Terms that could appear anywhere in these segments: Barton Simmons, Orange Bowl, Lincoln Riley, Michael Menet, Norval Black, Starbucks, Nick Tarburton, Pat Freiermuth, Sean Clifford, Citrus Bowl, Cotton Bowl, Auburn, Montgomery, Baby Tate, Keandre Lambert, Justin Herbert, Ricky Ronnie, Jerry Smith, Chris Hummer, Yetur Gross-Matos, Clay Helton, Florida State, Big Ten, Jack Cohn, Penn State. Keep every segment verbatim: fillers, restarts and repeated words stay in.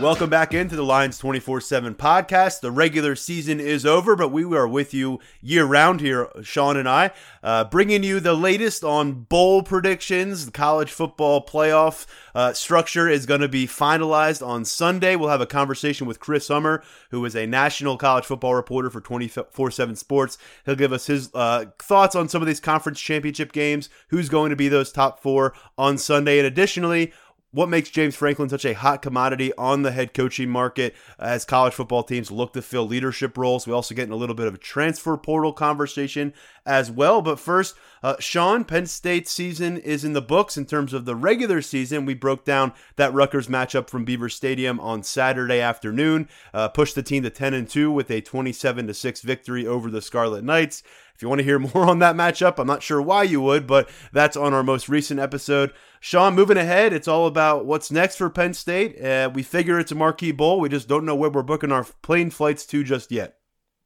Welcome back into the Lions twenty-four seven podcast. The regular season is over, but we are with you year-round here, Sean and I, uh, bringing you the latest on bowl predictions. The college football playoff uh, structure is going to be finalized on Sunday. We'll have a conversation with Chris Hummer, who is a national college football reporter for twenty-four seven Sports. He'll give us his uh, thoughts on some of these conference championship games, who's going to be those top four on Sunday, and additionally, what makes James Franklin such a hot commodity on the head coaching market as college football teams look to fill leadership roles? We also get in a little bit of a transfer portal conversation as well. But first, uh, Sean, Penn State's season is in the books in terms of the regular season. We broke down that Rutgers matchup from Beaver Stadium on Saturday afternoon, uh, pushed the team to ten and two with a twenty-seven to six victory over the Scarlet Knights. If you want to hear more on that matchup, I'm not sure why you would, but that's on our most recent episode. Sean, moving ahead, it's all about what's next for Penn State. Uh, we figure it's a marquee bowl. We just don't know where we're booking our plane flights to just yet.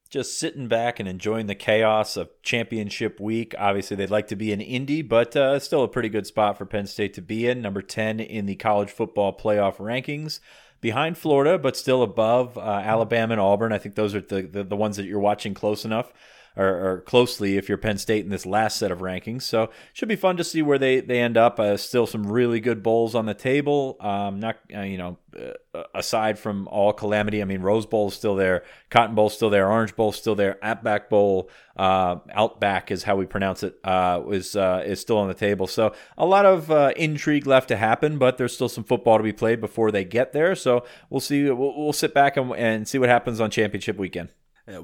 Just sitting back and enjoying the chaos of championship week. Obviously, they'd like to be in Indy, but uh, still a pretty good spot for Penn State to be in. Number ten in the college football playoff rankings. Behind Florida, but still above uh, Alabama and Auburn. I think those are the, the, the ones that you're watching close enough. Or, or closely if you're Penn State in this last set of rankings. So should be fun to see where they, they end up. Uh, still some really good bowls on the table. Um, not uh, you know, uh, aside from all calamity, I mean, Rose Bowl is still there. Cotton Bowl is still there. Orange Bowl is still there. Outback Bowl, uh, Outback is how we pronounce it, uh, is, uh, is still on the table. So a lot of uh, intrigue left to happen, but there's still some football to be played before they get there. So we'll see. We'll, we'll sit back and, and see what happens on championship weekend.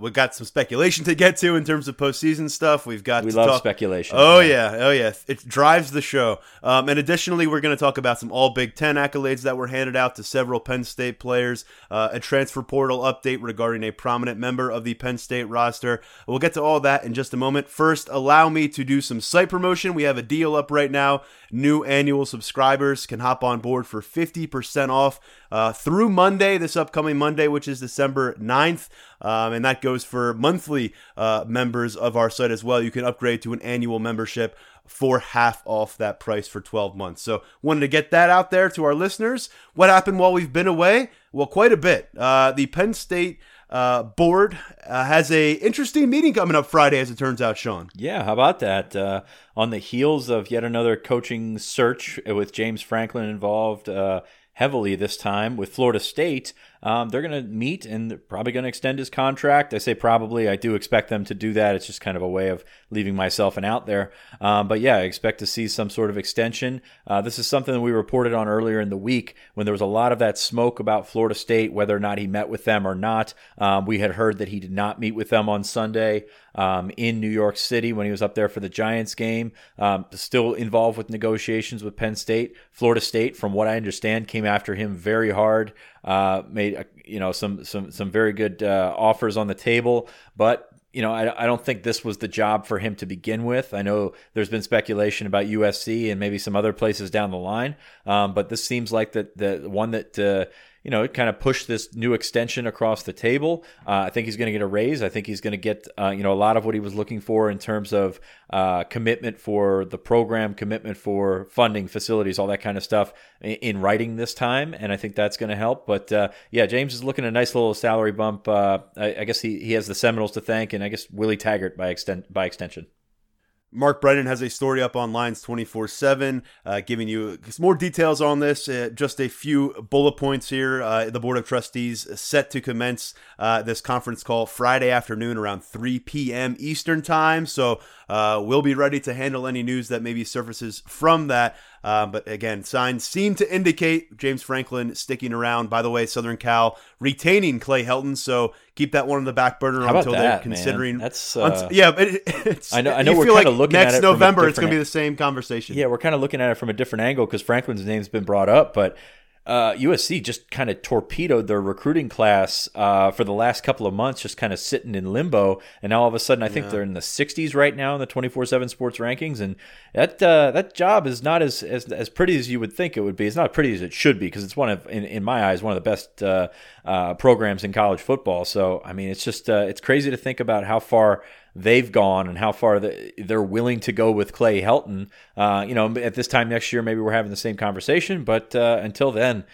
We've got some speculation to get to in terms of postseason stuff. We've got we to love talk- speculation. Oh yeah. yeah, oh yeah, it drives the show. Um, and additionally, we're going to talk about some All Big Ten accolades that were handed out to several Penn State players. Uh, a transfer portal update regarding a prominent member of the Penn State roster. We'll get to all that in just a moment. First, allow me to do some site promotion. We have a deal up right now. New annual subscribers can hop on board for fifty percent off uh, through Monday, this upcoming Monday, which is December ninth. Um, and that goes for monthly uh, members of our site as well. You can upgrade to an annual membership for half off that price for twelve months. So wanted to get that out there to our listeners. What happened while we've been away? Well, quite a bit. Uh, the Penn State uh, board uh, has a interesting meeting coming up Friday, as it turns out, Sean. Yeah, how about that? Uh, on the heels of yet another coaching search with James Franklin involved, uh heavily this time with Florida State. Um, they're going to meet and they're probably going to extend his contract. I say probably. I do expect them to do that. It's just kind of a way of leaving myself an out there. Um, but yeah, I expect to see some sort of extension. Uh, this is something that we reported on earlier in the week when there was a lot of that smoke about Florida State, whether or not he met with them or not. Um, we had heard that he did not meet with them on Sunday um, in New York City when he was up there for the Giants game. Um, still involved with negotiations with Penn State. Florida State, from what I understand, came after him very hard, uh, made, you know, some, some, some very good, uh, offers on the table, but, you know, I, I don't think this was the job for him to begin with. I know there's been speculation about U S C and maybe some other places down the line. Um, but this seems like the, the one that, uh, you know, it kind of pushed this new extension across the table. Uh, I think he's going to get a raise. I think he's going to get, uh, you know, a lot of what he was looking for in terms of uh, commitment for the program, commitment for funding, facilities, all that kind of stuff in writing this time. And I think that's going to help. But uh, yeah, James is looking at a nice little salary bump. Uh, I, I guess he, he has the Seminoles to thank, and I guess Willie Taggart by extent by extension. Mark Brennan has a story up on Lines twenty-four seven, uh, giving you more details on this. Uh, just a few bullet points here. Uh, the Board of Trustees set to commence uh, this conference call Friday afternoon around three p.m. Eastern time. So uh, we'll be ready to handle any news that maybe surfaces from that. Uh, but again, signs seem to indicate James Franklin sticking around. By the way, Southern Cal retaining Clay Helton, so keep that one on the back burner until that, they're considering. Man? That's uh, yeah. It, it's, I know. I know. We're kind like of looking at it next November. It's going to be the same conversation. Yeah, we're kind of looking at it from a different angle because Franklin's name's been brought up, but uh, U S C just kind of torpedoed their recruiting class uh, for the last couple of months, just kind of sitting in limbo. And now all of a sudden, I think yeah. they're in the sixties right now in the twenty-four seven sports rankings. And that uh, that job is not as, as as pretty as you would think it would be. It's not as pretty as it should be, because it's one of, in, in my eyes, one of the best uh, uh, programs in college football. So, I mean, it's just uh, it's crazy to think about how far they've gone and how far they're willing to go with Clay Helton. Uh, you know, at this time next year, maybe we're having the same conversation, but uh, until then,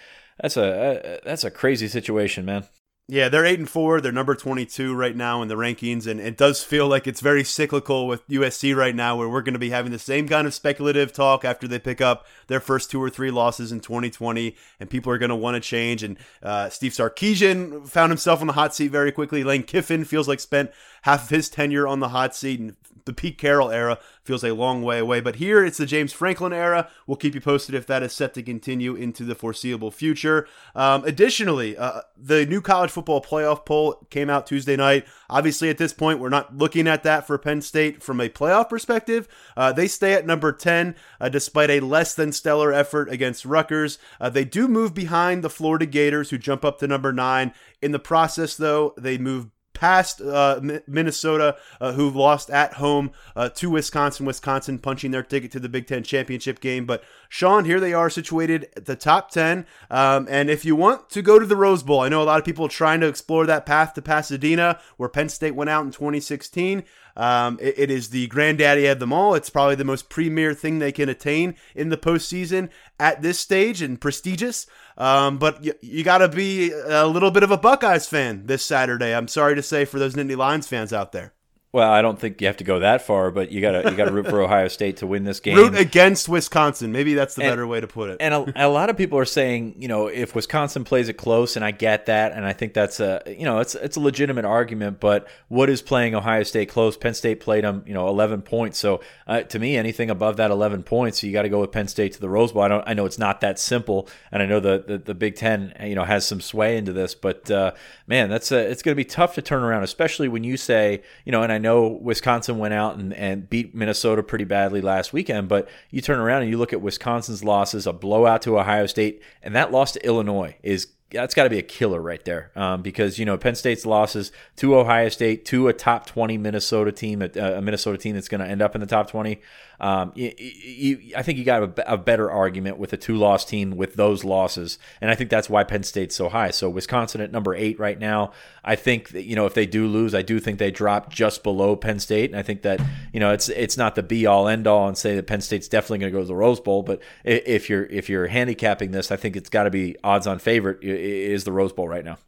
that's a, a that's a crazy situation, man. Yeah, they're eight and four. They're number twenty-two right now in the rankings, and it does feel like it's very cyclical with U S C right now, where we're going to be having the same kind of speculative talk after they pick up their first two or three losses in twenty twenty, and people are going to want to change. And uh, Steve Sarkisian found himself on the hot seat very quickly. Lane Kiffin feels like spent half of his tenure on the hot seat, and the Pete Carroll era feels a long way away. But here, it's the James Franklin era. We'll keep you posted if that is set to continue into the foreseeable future. Um, additionally, uh, the new college football playoff poll came out Tuesday night. Obviously, at this point, we're not looking at that for Penn State from a playoff perspective. Uh, they stay at number ten, uh, despite a less than stellar effort against Rutgers. Uh, they do move behind the Florida Gators, who jump up to number nine. In the process, though, they move past uh, Minnesota, uh, who lost at home uh, to Wisconsin, Wisconsin punching their ticket to the Big Ten championship game. But Sean, here they are situated at the top ten. Um, and if you want to go to the Rose Bowl, I know a lot of people are trying to explore that path to Pasadena, where Penn State went out in twenty sixteen. Um, it, it is the granddaddy of them all. It's probably the most premier thing they can attain in the postseason at this stage, and prestigious. Um, but you, you got to be a little bit of a Buckeyes fan this Saturday, I'm sorry to say, for those Nittany Lions fans out there. Well, I don't think you have to go that far, but you gotta you gotta root for Ohio State to win this game. Root against Wisconsin, maybe that's the and, better way to put it. And a, a lot of people are saying, you know, if Wisconsin plays it close, and I get that, and I think that's a, you know, it's it's a legitimate argument. But what is playing Ohio State close? Penn State played them, you know, eleven points. So uh, to me, anything above that eleven points, you got to go with Penn State to the Rose Bowl. I don't, I know it's not that simple, and I know the the, the Big Ten, you know, has some sway into this, but uh, man, that's a, it's going to be tough to turn around, especially when you say, you know, and I. I know Wisconsin went out and, and beat Minnesota pretty badly last weekend, but you turn around and you look at Wisconsin's losses, a blowout to Ohio State, and that loss to Illinois is that's got to be a killer right there, um, because, you know, Penn State's losses to Ohio State, to a top twenty Minnesota team, a, a Minnesota team that's going to end up in the top twenty. Um, you, you, I think you got a, a better argument with a two-loss team with those losses, and I think that's why Penn State's so high. So Wisconsin at number eight right now. I think that, you know, if they do lose, I do think they drop just below Penn State, and I think that, you know, it's it's not the be-all, end-all and say that Penn State's definitely going to go to the Rose Bowl, but if you're if you're handicapping this, I think it's got to be odds-on favorite is the Rose Bowl right now.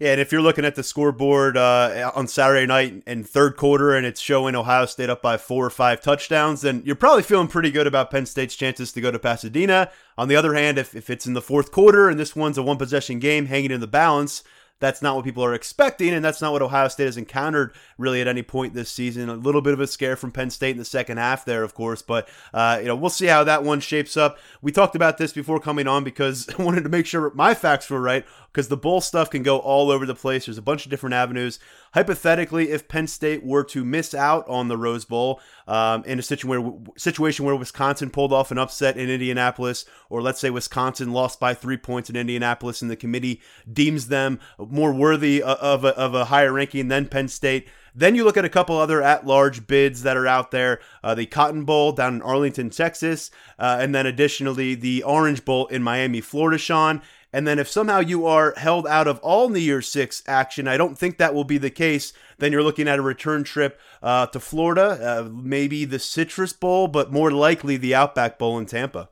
Yeah, and if you're looking at the scoreboard uh, on Saturday night in third quarter and it's showing Ohio State up by four or five touchdowns, then you're probably feeling pretty good about Penn State's chances to go to Pasadena. On the other hand, if, if it's in the fourth quarter and this one's a one-possession game hanging in the balance, that's not what people are expecting, and that's not what Ohio State has encountered really at any point this season. A little bit of a scare from Penn State in the second half there, of course, but uh, you know, we'll see how that one shapes up. We talked about this before coming on because I wanted to make sure my facts were right, because the bowl stuff can go all over the place. There's a bunch of different avenues. Hypothetically, if Penn State were to miss out on the Rose Bowl um, in a situ- where, situation where Wisconsin pulled off an upset in Indianapolis, or let's say Wisconsin lost by three points in Indianapolis and the committee deems them more worthy of a, of a higher ranking than Penn State, then you look at a couple other at-large bids that are out there, uh, the Cotton Bowl down in Arlington, Texas, uh, and then additionally the Orange Bowl in Miami, Florida, Sean. And then if somehow you are held out of all New Year's Six action, I don't think that will be the case. Then you're looking at a return trip uh, to Florida, uh, maybe the Citrus Bowl, but more likely the Outback Bowl in Tampa.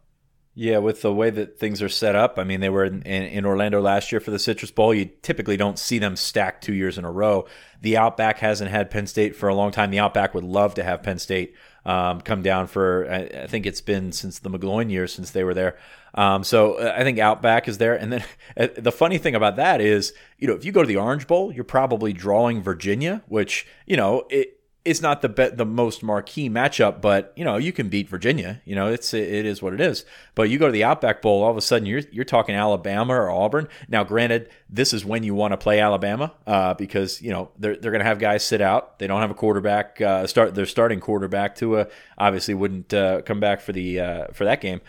Yeah, with the way that things are set up, I mean, they were in, in, in Orlando last year for the Citrus Bowl. You typically don't see them stacked two years in a row. The Outback hasn't had Penn State for a long time. The Outback would love to have Penn State um, come down for, I, I think it's been since the McGloin years since they were there. Um, so I think Outback is there. And then uh, the funny thing about that is, you know, if you go to the Orange Bowl, you're probably drawing Virginia, which, you know, it, it's not the be- the most marquee matchup, but, you know, you can beat Virginia. You know, it's it is what it is. But you go to the Outback Bowl, all of a sudden you're you're talking Alabama or Auburn. Now, granted, this is when you want to play Alabama uh, because, you know, they're they're going to have guys sit out. They don't have a quarterback. Uh, start their starting quarterback Tua obviously wouldn't uh, come back for the uh, for that game.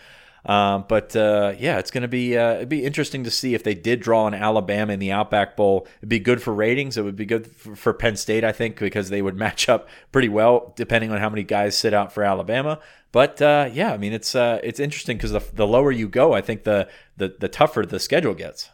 Um, but uh, yeah, it's going to be uh, it'd be interesting to see if they did draw an Alabama in the Outback Bowl. It'd be good for ratings. It would be good for, for Penn State, I think, because they would match up pretty well depending on how many guys sit out for Alabama. But uh, yeah, I mean, it's uh, it's interesting because the the lower you go, I think the the the tougher the schedule gets.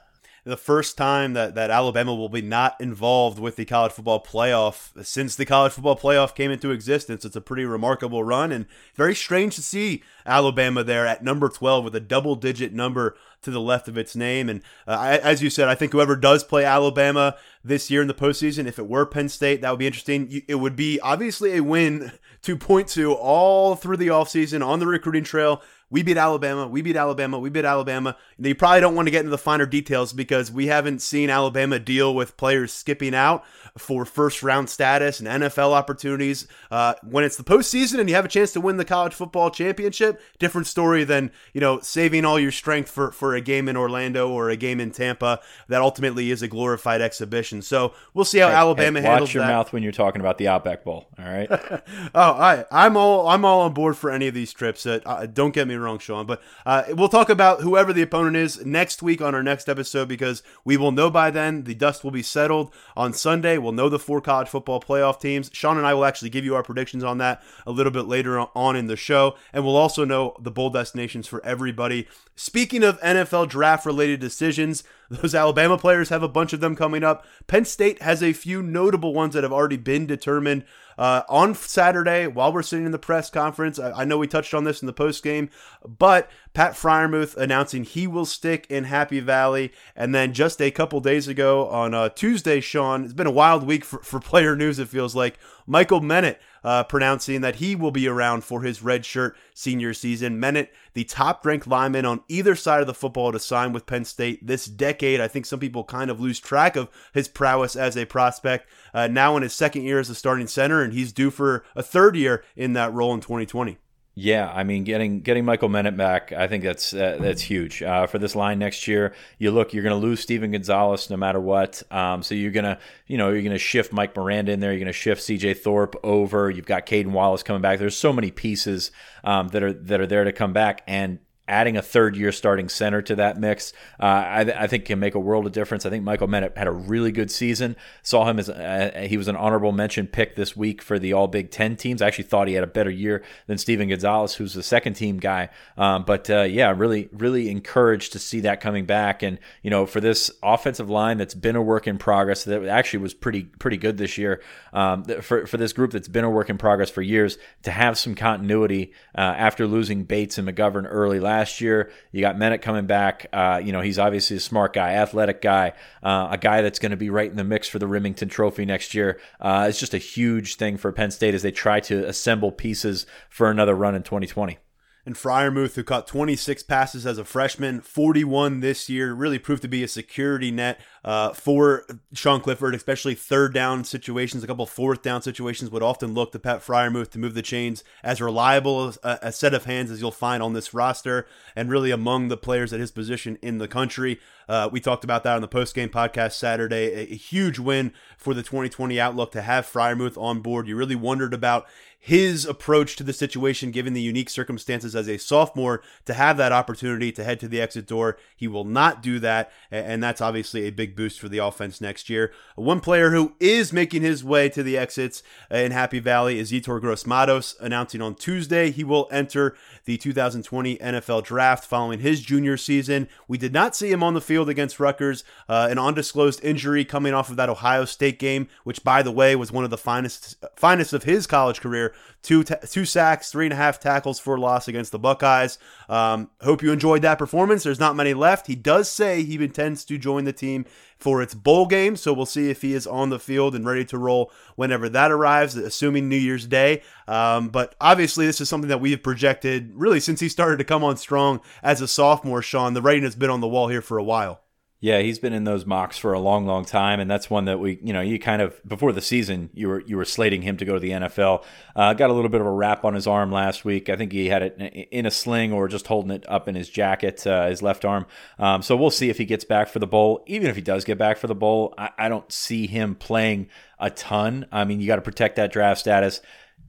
The first time that, that Alabama will be not involved with the college football playoff since the college football playoff came into existence. It's a pretty remarkable run, and very strange to see Alabama there at number twelve with a double-digit number to the left of its name. And uh, I, as you said, I think whoever does play Alabama this year in the postseason, if it were Penn State, that would be interesting. It would be obviously a win to point to all through the offseason on the recruiting trail. We beat Alabama, we beat Alabama, we beat Alabama. You probably don't want to get into the finer details because we haven't seen Alabama deal with players skipping out for first-round status and N F L opportunities. Uh, when it's the postseason and you have a chance to win the college football championship, different story than, you know, saving all your strength for, for a game in Orlando or a game in Tampa that ultimately is a glorified exhibition. So we'll see how hey, Alabama hey, handles that. Watch your that. mouth when you're talking about the Outback Bowl, all right? oh, I, I'm all I'm all on board for any of these trips. Uh, uh, don't get me wrong, Sean, but uh, we'll talk about whoever the opponent is next week on our next episode because we will know by then. The dust will be settled on Sunday. We'll know the four college football playoff teams. Sean and I will actually give you our predictions on that a little bit later on in the show, and we'll also know the bowl destinations for everybody. Speaking of N F L draft-related decisions, those Alabama players have a bunch of them coming up. Penn State has a few notable ones that have already been determined. Uh, on Saturday, while we're sitting in the press conference, I, I know we touched on this in the postgame, but Pat Freiermuth announcing he will stick in Happy Valley. And then just a couple days ago on uh, Tuesday, Sean, it's been a wild week for, for player news, it feels like. Michael Menet uh, pronouncing that he will be around for his redshirt senior season. Menet, the top-ranked lineman on either side of the football to sign with Penn State this decade. I think some people kind of lose track of his prowess as a prospect. Uh, now in his second year as a starting center, and he's due for a third year in that role in twenty twenty. Yeah, I mean, getting getting Michael Menet back, I think that's uh, that's huge uh, for this line next year. You look, you're going to lose Steven Gonzalez no matter what. Um, so you're gonna, you know, you're gonna shift Mike Miranda in there. You're gonna shift C J Thorpe over. You've got Caden Wallace coming back. There's so many pieces um, that are that are there to come back, and adding a third-year starting center to that mix, uh, I, th- I think can make a world of difference. I think Michael Menet had a really good season. Saw him as uh, he was an honorable mention pick this week for the All Big Ten teams. I actually thought he had a better year than Steven Gonzalez, who's the second-team guy. Um, but uh, yeah, really, really encouraged to see that coming back. And you know, for this offensive line that's been a work in progress, that actually was pretty, pretty good this year. Um, for for this group that's been a work in progress for years, to have some continuity uh, after losing Bates and McGovern early last. Last year, you got Menet coming back. Uh, you know, he's obviously a smart guy, athletic guy, uh, a guy that's going to be right in the mix for the Remington Trophy next year. Uh, it's just a huge thing for Penn State as they try to assemble pieces for another run in twenty twenty. And Freiermuth, who caught twenty-six passes as a freshman, forty-one this year, really proved to be a security net uh, for Sean Clifford, especially third down situations. A couple fourth down situations would often look to Pat Freiermuth to move the chains. As reliable a, a set of hands as you'll find on this roster, and really among the players at his position in the country. Uh, we talked about that on the postgame podcast Saturday. A, a huge win for the twenty twenty outlook to have Freiermuth on board. You really wondered about his approach to the situation, given the unique circumstances as a sophomore, to have that opportunity to head to the exit door. He will not do that, and that's obviously a big boost for the offense next year. One player who is making his way to the exits in Happy Valley is Yetur Gross-Matos, announcing on Tuesday he will enter the two thousand twenty N F L Draft following his junior season. We did not see him on the field against Rutgers, uh, an undisclosed injury coming off of that Ohio State game, which, by the way, was one of the finest, finest of his college career. Two t- two sacks, three and a half tackles for loss against the Buckeyes. Um, hope you enjoyed that performance. There's not many left. He does say he intends to join the team for its bowl game, so we'll see if he is on the field and ready to roll whenever that arrives, assuming New Year's Day. Um, but obviously, this is something that we've projected really since he started to come on strong as a sophomore, Sean. The writing has been on the wall here for a while. Yeah, he's been in those mocks for a long, long time, and that's one that we, you know, you kind of, before the season, you were you were slating him to go to the N F L. Uh, got a little bit of a wrap on his arm last week. I think he had it in a sling or just holding it up in his jacket, uh, his left arm. Um, so we'll see if he gets back for the bowl. Even if he does get back for the bowl, I, I don't see him playing a ton. I mean, you got to protect that draft status.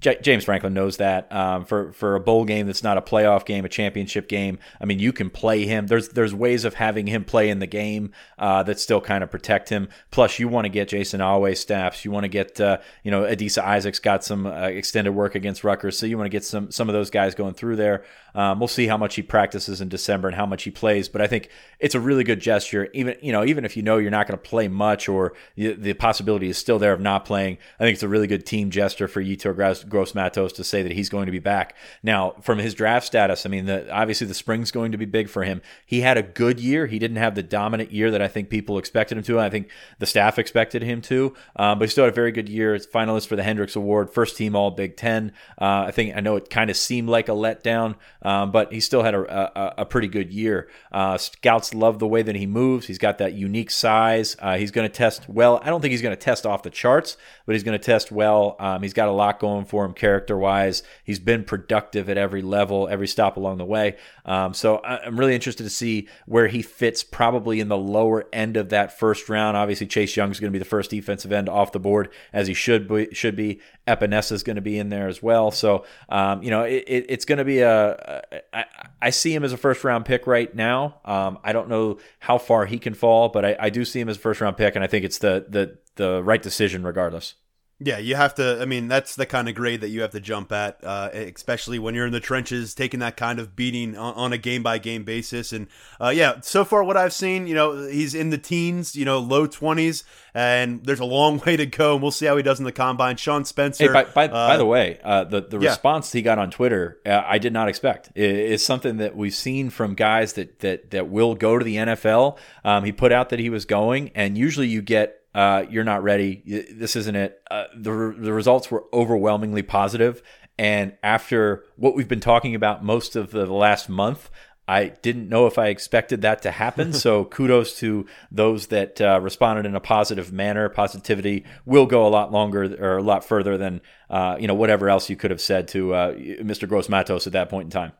J- James Franklin knows that. Um, for for a bowl game that's not a playoff game, a championship game, I mean, you can play him. There's there's ways of having him play in the game uh, that still kind of protect him. Plus, you want to get Jason Alway's snaps. You want to get uh, you know Adisa Isaac's got some uh, extended work against Rutgers, so you want to get some some of those guys going through there. Um, we'll see how much he practices in December and how much he plays, but I think it's a really good gesture. Even you know even if you know you're not going to play much, or the, the possibility is still there of not playing, I think it's a really good team gesture for Yetur Gross-Matos to say that he's going to be back. Now, from his draft status, I mean, the, obviously the spring's going to be big for him. He had a good year. He didn't have the dominant year that I think people expected him to. I think the staff expected him to, um, but he still had a very good year. It's finalist for the Hendricks Award, first team All Big Ten. Uh, I think I know it kind of seemed like a letdown, um, but he still had a, a, a pretty good year. Uh, scouts love the way that he moves. He's got that unique size. Uh, he's going to test well. I don't think he's going to test off the charts, but he's going to test well. Um, he's got a lot going for him character-wise. He's been productive at every level, every stop along the way. Um, so I'm really interested to see where he fits, probably in the lower end of that first round. Obviously, Chase Young is going to be the first defensive end off the board, as he should be. Should be. Epinesa is going to be in there as well. So, um, you know, it, it, it's going to be a, a I, I see him as a first-round pick right now. Um, I don't know how far he can fall, but I, I do see him as a first-round pick, and I think it's the the the right decision regardless. Yeah, you have to, I mean, that's the kind of grade that you have to jump at, uh, especially when you're in the trenches, taking that kind of beating on, on a game-by-game basis. And, uh, yeah, so far what I've seen, you know, he's in the teens, you know, low twenties, and there's a long way to go, and we'll see how he does in the combine. Sean Spencer. Hey, by, by, uh, by the way, uh, the, the yeah. response he got on Twitter, uh, I did not expect. It, it's something that we've seen from guys that, that, that will go to the N F L. Um, he put out that he was going, and usually you get, Uh, you're not ready. This isn't it. Uh, the re- the results were overwhelmingly positive, and after what we've been talking about most of the last month, I didn't know if I expected that to happen. So kudos to those that uh, responded in a positive manner. Positivity will go a lot longer, or a lot further than uh, you know whatever else you could have said to uh, Mister Gross-Matos at that point in time.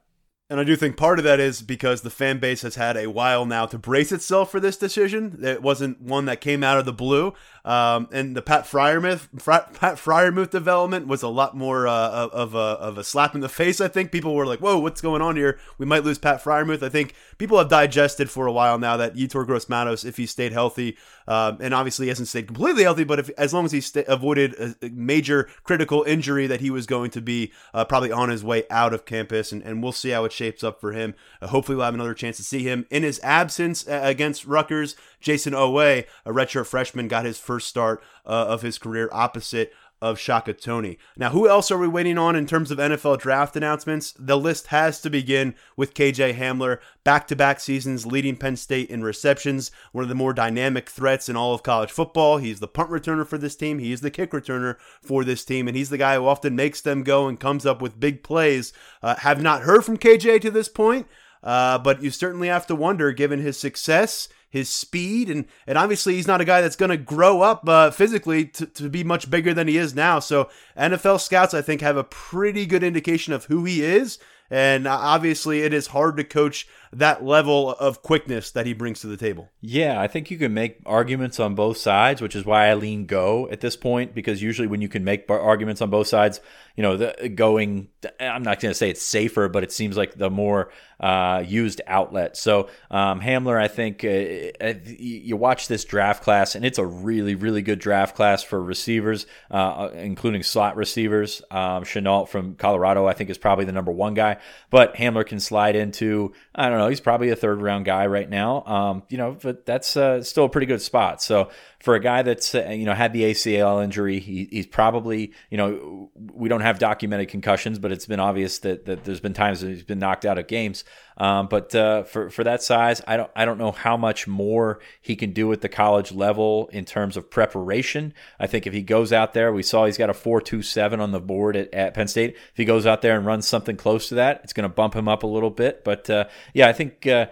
And I do think part of that is because the fan base has had a while now to brace itself for this decision. It wasn't one that came out of the blue. Um, and the Pat Freiermuth, Fra- Pat Freiermuth development was a lot more uh, of, a, of a slap in the face, I think. People were like, whoa, what's going on here? We might lose Pat Freiermuth. I think people have digested for a while now that Yetur Gross-Matos, if he stayed healthy, um, and obviously he hasn't stayed completely healthy, but if, as long as he sta- avoided a major critical injury, that he was going to be uh, probably on his way out of campus. And, and we'll see how it shapes up for him. Uh, hopefully we'll have another chance to see him. In his absence uh, against Rutgers, Jason Owe, a redshirt freshman, got his first start uh, of his career opposite of Shaka Toney. Now, who else are we waiting on in terms of N F L draft announcements? The list has to begin with K J Hamler, back-to-back seasons leading Penn State in receptions, one of the more dynamic threats in all of college football. He's the punt returner for this team. He is the kick returner for this team, and he's the guy who often makes them go and comes up with big plays. Uh, have not heard from K J to this point, uh, but you certainly have to wonder, given his success, his speed, and and obviously he's not a guy that's going to grow up uh, physically to, to be much bigger than he is now. So N F L scouts, I think, have a pretty good indication of who he is. And obviously it is hard to coach that level of quickness that he brings to the table. Yeah, I think you can make arguments on both sides, which is why I lean go at this point, because usually when you can make bar- arguments on both sides, you know, the going, I'm not going to say it's safer, but it seems like the more uh, used outlet. So um, Hamler, I think uh, you watch this draft class, and it's a really, really good draft class for receivers, uh, including slot receivers. Um, Chenault from Colorado, I think, is probably the number one guy, but Hamler can slide into, I don't know, he's probably a third round guy right now. Um, you know, but that's uh, still a pretty good spot. So for a guy that's, uh, you know, had the A C L injury, he, he's probably, you know, we don't have documented concussions, but it's been obvious that, that there's been times that he's been knocked out of games. Um, but uh, for for that size, I don't I don't know how much more he can do at the college level in terms of preparation. I think if he goes out there, we saw he's got a four two seven on the board at, at Penn State. If he goes out there and runs something close to that, it's going to bump him up a little bit. But uh, yeah, I think uh,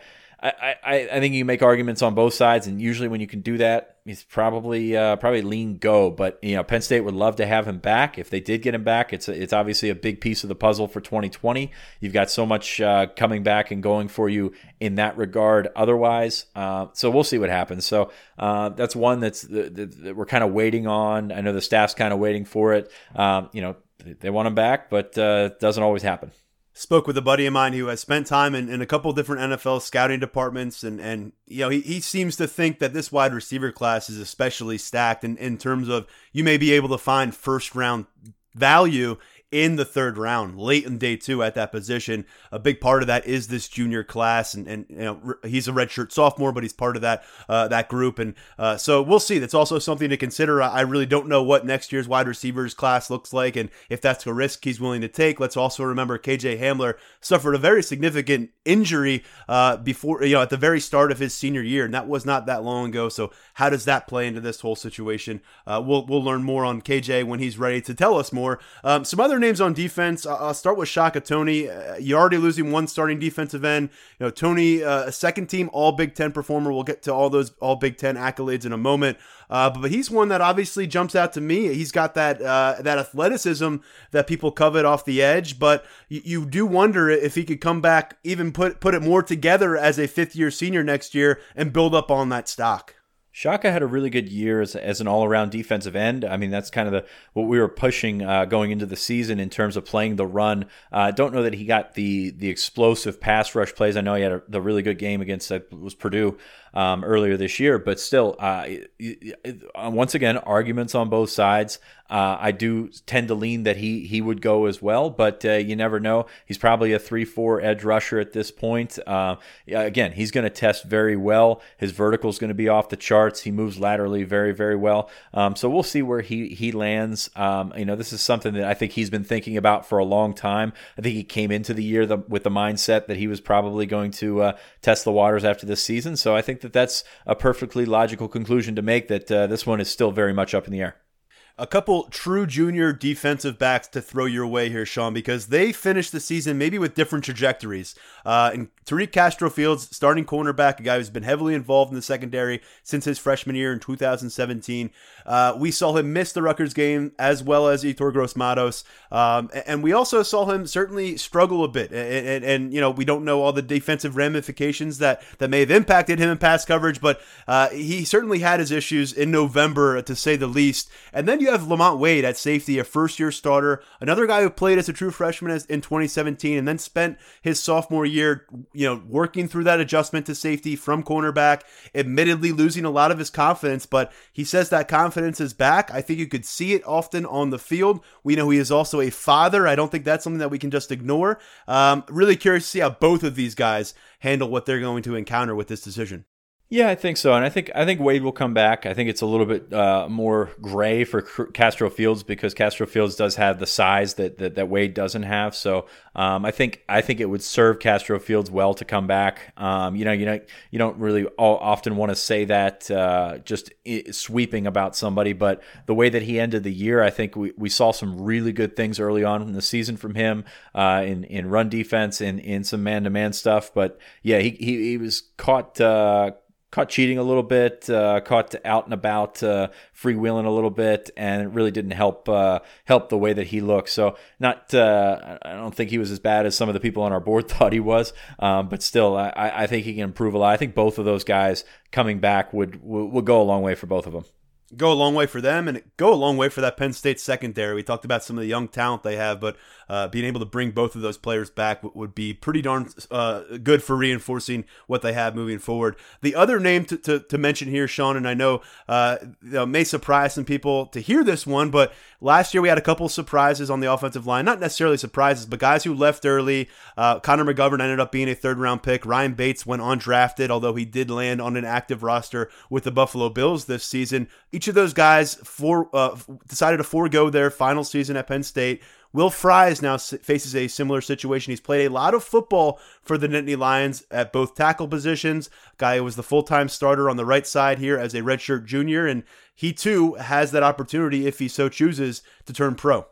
I, I I think you make arguments on both sides, and usually when you can do that, he's probably uh, probably lean go, but you know Penn State would love to have him back. If they did get him back, it's a, it's obviously a big piece of the puzzle for twenty twenty. You've got so much uh, coming back and going for you in that regard. Otherwise, uh, so we'll see what happens. So uh, that's one that's the, the, that we're kind of waiting on. I know the staff's kind of waiting for it. Um, you know. they want him back, but uh, it doesn't always happen. Spoke with a buddy of mine who has spent time in, in a couple different N F L scouting departments, and, and you know he, he seems to think that this wide receiver class is especially stacked in, in terms of you may be able to find first-round value in the third round, late in day two at that position. A big part of that is this junior class, and, and you know he's a redshirt sophomore, but he's part of that uh, that group, and uh, so we'll see. That's also something to consider. I really don't know what next year's wide receivers class looks like, and if that's a risk he's willing to take. Let's also remember K J Hamler suffered a very significant injury uh, before you know at the very start of his senior year, and that was not that long ago. So how does that play into this whole situation? Uh, we'll we'll learn more on K J when he's ready to tell us more. Um, some other names on defense. I'll start with Shaka Toney. Uh, you're already losing one starting defensive end. You know, Toney, a uh, second team All Big Ten performer. We'll get to all those All Big Ten accolades in a moment. Uh, but, but he's one that obviously jumps out to me. He's got that uh, that athleticism that people covet off the edge, but you, you do wonder if he could come back, even put put it more together as a fifth-year senior next year and build up on that stock. Shaka had a really good year as, as an all-around defensive end. I mean, that's kind of the what we were pushing uh, going into the season in terms of playing the run. I uh, don't know that he got the the explosive pass rush plays. I know he had a the really good game against that was Purdue um, earlier this year, but still, uh, it, it, once again, arguments on both sides. Uh, I do tend to lean that he he would go as well, but uh, you never know. He's probably a three four edge rusher at this point. Uh, again, he's going to test very well. His vertical is going to be off the charts. He moves laterally very, very well. Um, so we'll see where he he lands. Um, you know, this is something that I think he's been thinking about for a long time. I think he came into the year the, with the mindset that he was probably going to uh, test the waters after this season. So I think that that's a perfectly logical conclusion to make, that uh, this one is still very much up in the air. A couple true junior defensive backs to throw your way here, Sean, because they finished the season maybe with different trajectories. Uh, and Tariq Castro-Fields, starting cornerback, a guy who's been heavily involved in the secondary since his freshman year in two thousand seventeen. Uh, we saw him miss the Rutgers game, as well as Yetur Gross-Matos. Um, and we also saw him certainly struggle a bit. And, and, and, you know, we don't know all the defensive ramifications that, that may have impacted him in pass coverage, but uh, he certainly had his issues in November, to say the least. And then you You have Lamont Wade at safety, a first-year starter, another guy who played as a true freshman in twenty seventeen, and then spent his sophomore year, you know, working through that adjustment to safety from cornerback, admittedly losing a lot of his confidence, but he says that confidence is back. I think you could see it often on the field. We know he is also a father. I don't think that's something that we can just ignore. Um, really curious to see how both of these guys handle what they're going to encounter with this decision. Yeah, I think so, and I think I think Wade will come back. I think it's a little bit uh, more gray for Castro-Fields, because Castro-Fields does have the size that that, that Wade doesn't have. So um, I think I think it would serve Castro-Fields well to come back. Um, you know, you know, you don't really often want to say that uh, just sweeping about somebody, but the way that he ended the year, I think we, we saw some really good things early on in the season from him uh, in in run defense, in in some man-to-man stuff. But yeah, he he, he was caught. Uh, Caught cheating a little bit, uh, caught out and about, uh, freewheeling a little bit, and it really didn't help uh, help the way that he looked. So not, uh, I don't think he was as bad as some of the people on our board thought he was, um, but still, I, I think he can improve a lot. I think both of those guys coming back would would, would go a long way for both of them. Go a long way for them, and go a long way for that Penn State secondary. We talked about some of the young talent they have, but uh, being able to bring both of those players back would be pretty darn uh, good for reinforcing what they have moving forward. The other name to, to, to mention here, Sean, and I know uh, it may surprise some people to hear this one, but last year we had a couple surprises on the offensive line. Not necessarily surprises, but guys who left early. Uh, Connor McGovern ended up being a third-round pick. Ryan Bates went undrafted, although he did land on an active roster with the Buffalo Bills this season. Each of those guys for, uh, decided to forego their final season at Penn State. Will Fries now faces a similar situation. He's played a lot of football for the Nittany Lions at both tackle positions. Guy was the full-time starter on the right side here as a redshirt junior, and he too has that opportunity, if he so chooses, to turn pro.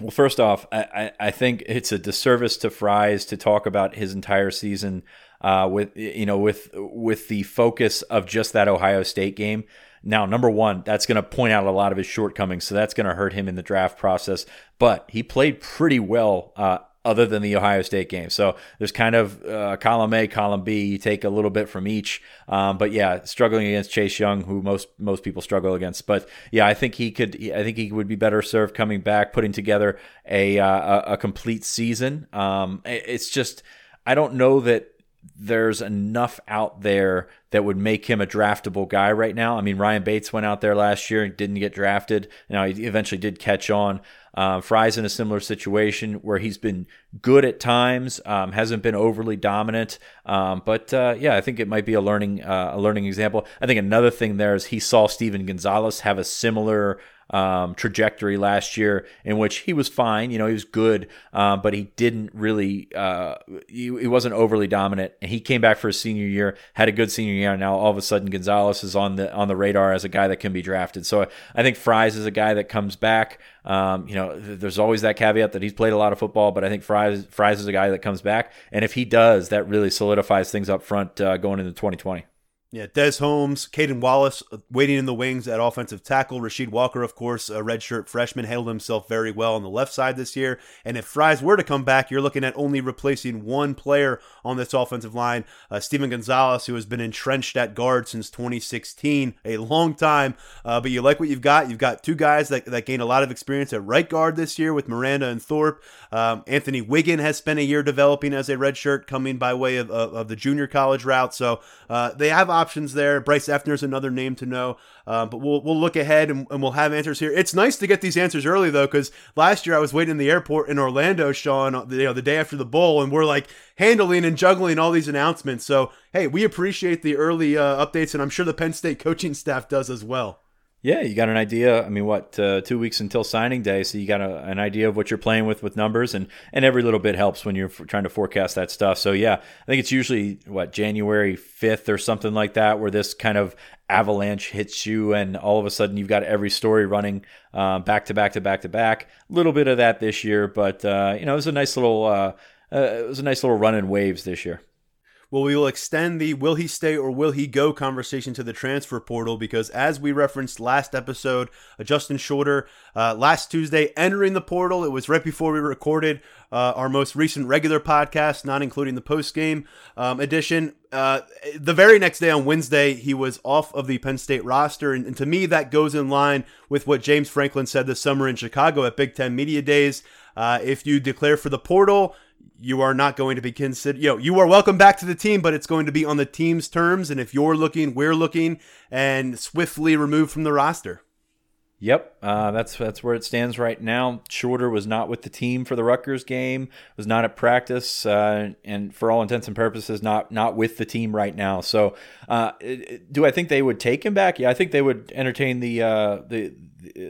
Well, first off, I, I think it's a disservice to Fries to talk about his entire season uh, with you know with with the focus of just that Ohio State game. Now, number one, that's going to point out a lot of his shortcomings, so that's going to hurt him in the draft process. But he played pretty well uh, other than the Ohio State game. So there's kind of uh, column A, column B. You take a little bit from each. Um, but yeah, struggling against Chase Young, who most most people struggle against. But yeah, I think he could. I think he would be better served coming back, putting together a uh, a complete season. Um, it's just I don't know that there's enough out there that would make him a draftable guy right now. I mean, Ryan Bates went out there last year and didn't get drafted. Now, he eventually did catch on. Um, Fry's in a similar situation where he's been good at times, um, hasn't been overly dominant. Um, but, uh, yeah, I think it might be a learning uh, a learning example. I think another thing there is he saw Steven Gonzalez have a similar um, trajectory last year in which he was fine. You know, he was good, uh, but he didn't really uh, – he, he wasn't overly dominant. And he came back for his senior year, had a good senior year, and now all of a sudden Gonzalez is on the on the radar as a guy that can be drafted. So I think Fries is a guy that comes back. Um, you know, there's always that caveat that he's played a lot of football, but I think Fries, Fries is a guy that comes back. And if he does, that really solidifies things up front uh, going into twenty twenty. Yeah, Des Holmes, Caden Wallace waiting in the wings at offensive tackle. Rasheed Walker, of course, a redshirt freshman, handled himself very well on the left side this year. And if Fries were to come back, you're looking at only replacing one player on this offensive line, uh, Steven Gonzalez, who has been entrenched at guard since twenty sixteen, a long time. Uh, but you like what you've got. You've got two guys that, that gained a lot of experience at right guard this year with Miranda and Thorpe. Um, Anthony Wiggin has spent a year developing as a redshirt, coming by way of, of, of the junior college route. So uh, they have options there. Bryce Effner is another name to know, uh, but we'll we'll look ahead and, and we'll have answers here. It's nice to get these answers early though, because last year I was waiting in the airport in Orlando, Sean, you know, the day after the bowl, and we're like handling and juggling all these announcements. So hey, we appreciate the early uh, updates, and I'm sure the Penn State coaching staff does as well. Yeah, you got an idea. I mean, what, uh, two weeks until signing day, so you got a, an idea of what you're playing with with numbers, and, and every little bit helps when you're f- trying to forecast that stuff. So, yeah, I think it's usually, what, January fifth or something like that, where this kind of avalanche hits you, and all of a sudden you've got every story running uh, back to back to back to back. A little bit of that this year, but, uh, you know, it was a nice little uh, uh, it was a nice little run in waves this year. Well, we will extend the will he stay or will he go conversation to the transfer portal, because as we referenced last episode, Justin Shorter uh, last Tuesday entering the portal. It was right before we recorded uh, our most recent regular podcast, not including the post-game um, edition. Uh, the very next day on Wednesday, he was off of the Penn State roster. And, and to me, that goes in line with what James Franklin said this summer in Chicago at Big Ten Media Days. Uh, if you declare for the portal, you are not going to be considered, you know, you are welcome back to the team, but it's going to be on the team's terms. And if you're looking, we're looking, and swiftly removed from the roster. Yep, uh, that's that's where it stands right now. Shorter was not with the team for the Rutgers game, was not at practice, uh, and for all intents and purposes, not not with the team right now. So, uh, do I think they would take him back? Yeah, I think they would entertain the uh, the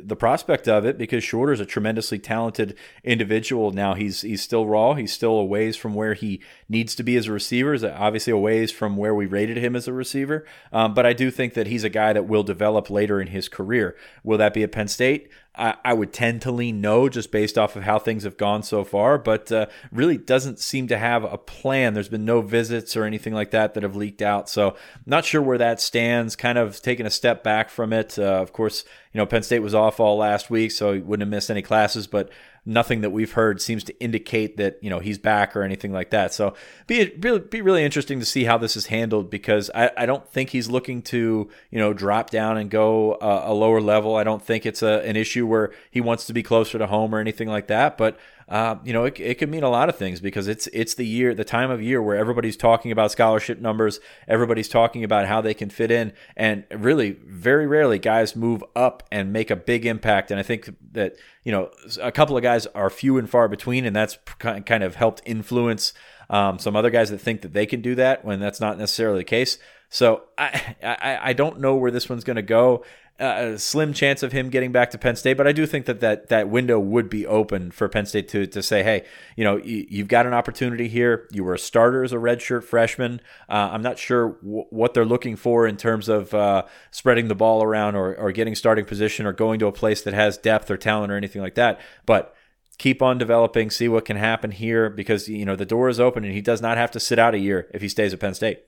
the prospect of it, because Shorter is a tremendously talented individual. Now he's he's still raw. He's still a ways from where he needs to be as a receiver. Is obviously a ways from where we rated him as a receiver. Um, but I do think that he's a guy that will develop later in his career. Will that be at Penn State? I, I would tend to lean no, just based off of how things have gone so far, but uh, really doesn't seem to have a plan. There's been no visits or anything like that that have leaked out, so not sure where that stands, kind of taking a step back from it. Uh, of course, you know, Penn State was off all last week, so he wouldn't have missed any classes, but nothing that we've heard seems to indicate that, you know, he's back or anything like that. So be be really interesting to see how this is handled, because I, I don't think he's looking to, you know, drop down and go uh, a lower level. I don't think it's a, an issue where he wants to be closer to home or anything like that. But Uh, you know, it, it could mean a lot of things, because it's it's the year, the time of year where everybody's talking about scholarship numbers, everybody's talking about how they can fit in, and really, very rarely guys move up and make a big impact. And I think that, you know, a couple of guys are few and far between, and that's kind of helped influence um, some other guys that think that they can do that when that's not necessarily the case. So I I, I don't know where this one's going to go. Uh, a slim chance of him getting back to Penn State, but I do think that that, that window would be open for Penn State to to say, hey, you know, you, you've got an opportunity here. You were a starter as a redshirt freshman. Uh, I'm not sure w- what they're looking for in terms of uh, spreading the ball around or or getting starting position or going to a place that has depth or talent or anything like that, but keep on developing, see what can happen here, because, you know, the door is open and he does not have to sit out a year if he stays at Penn State.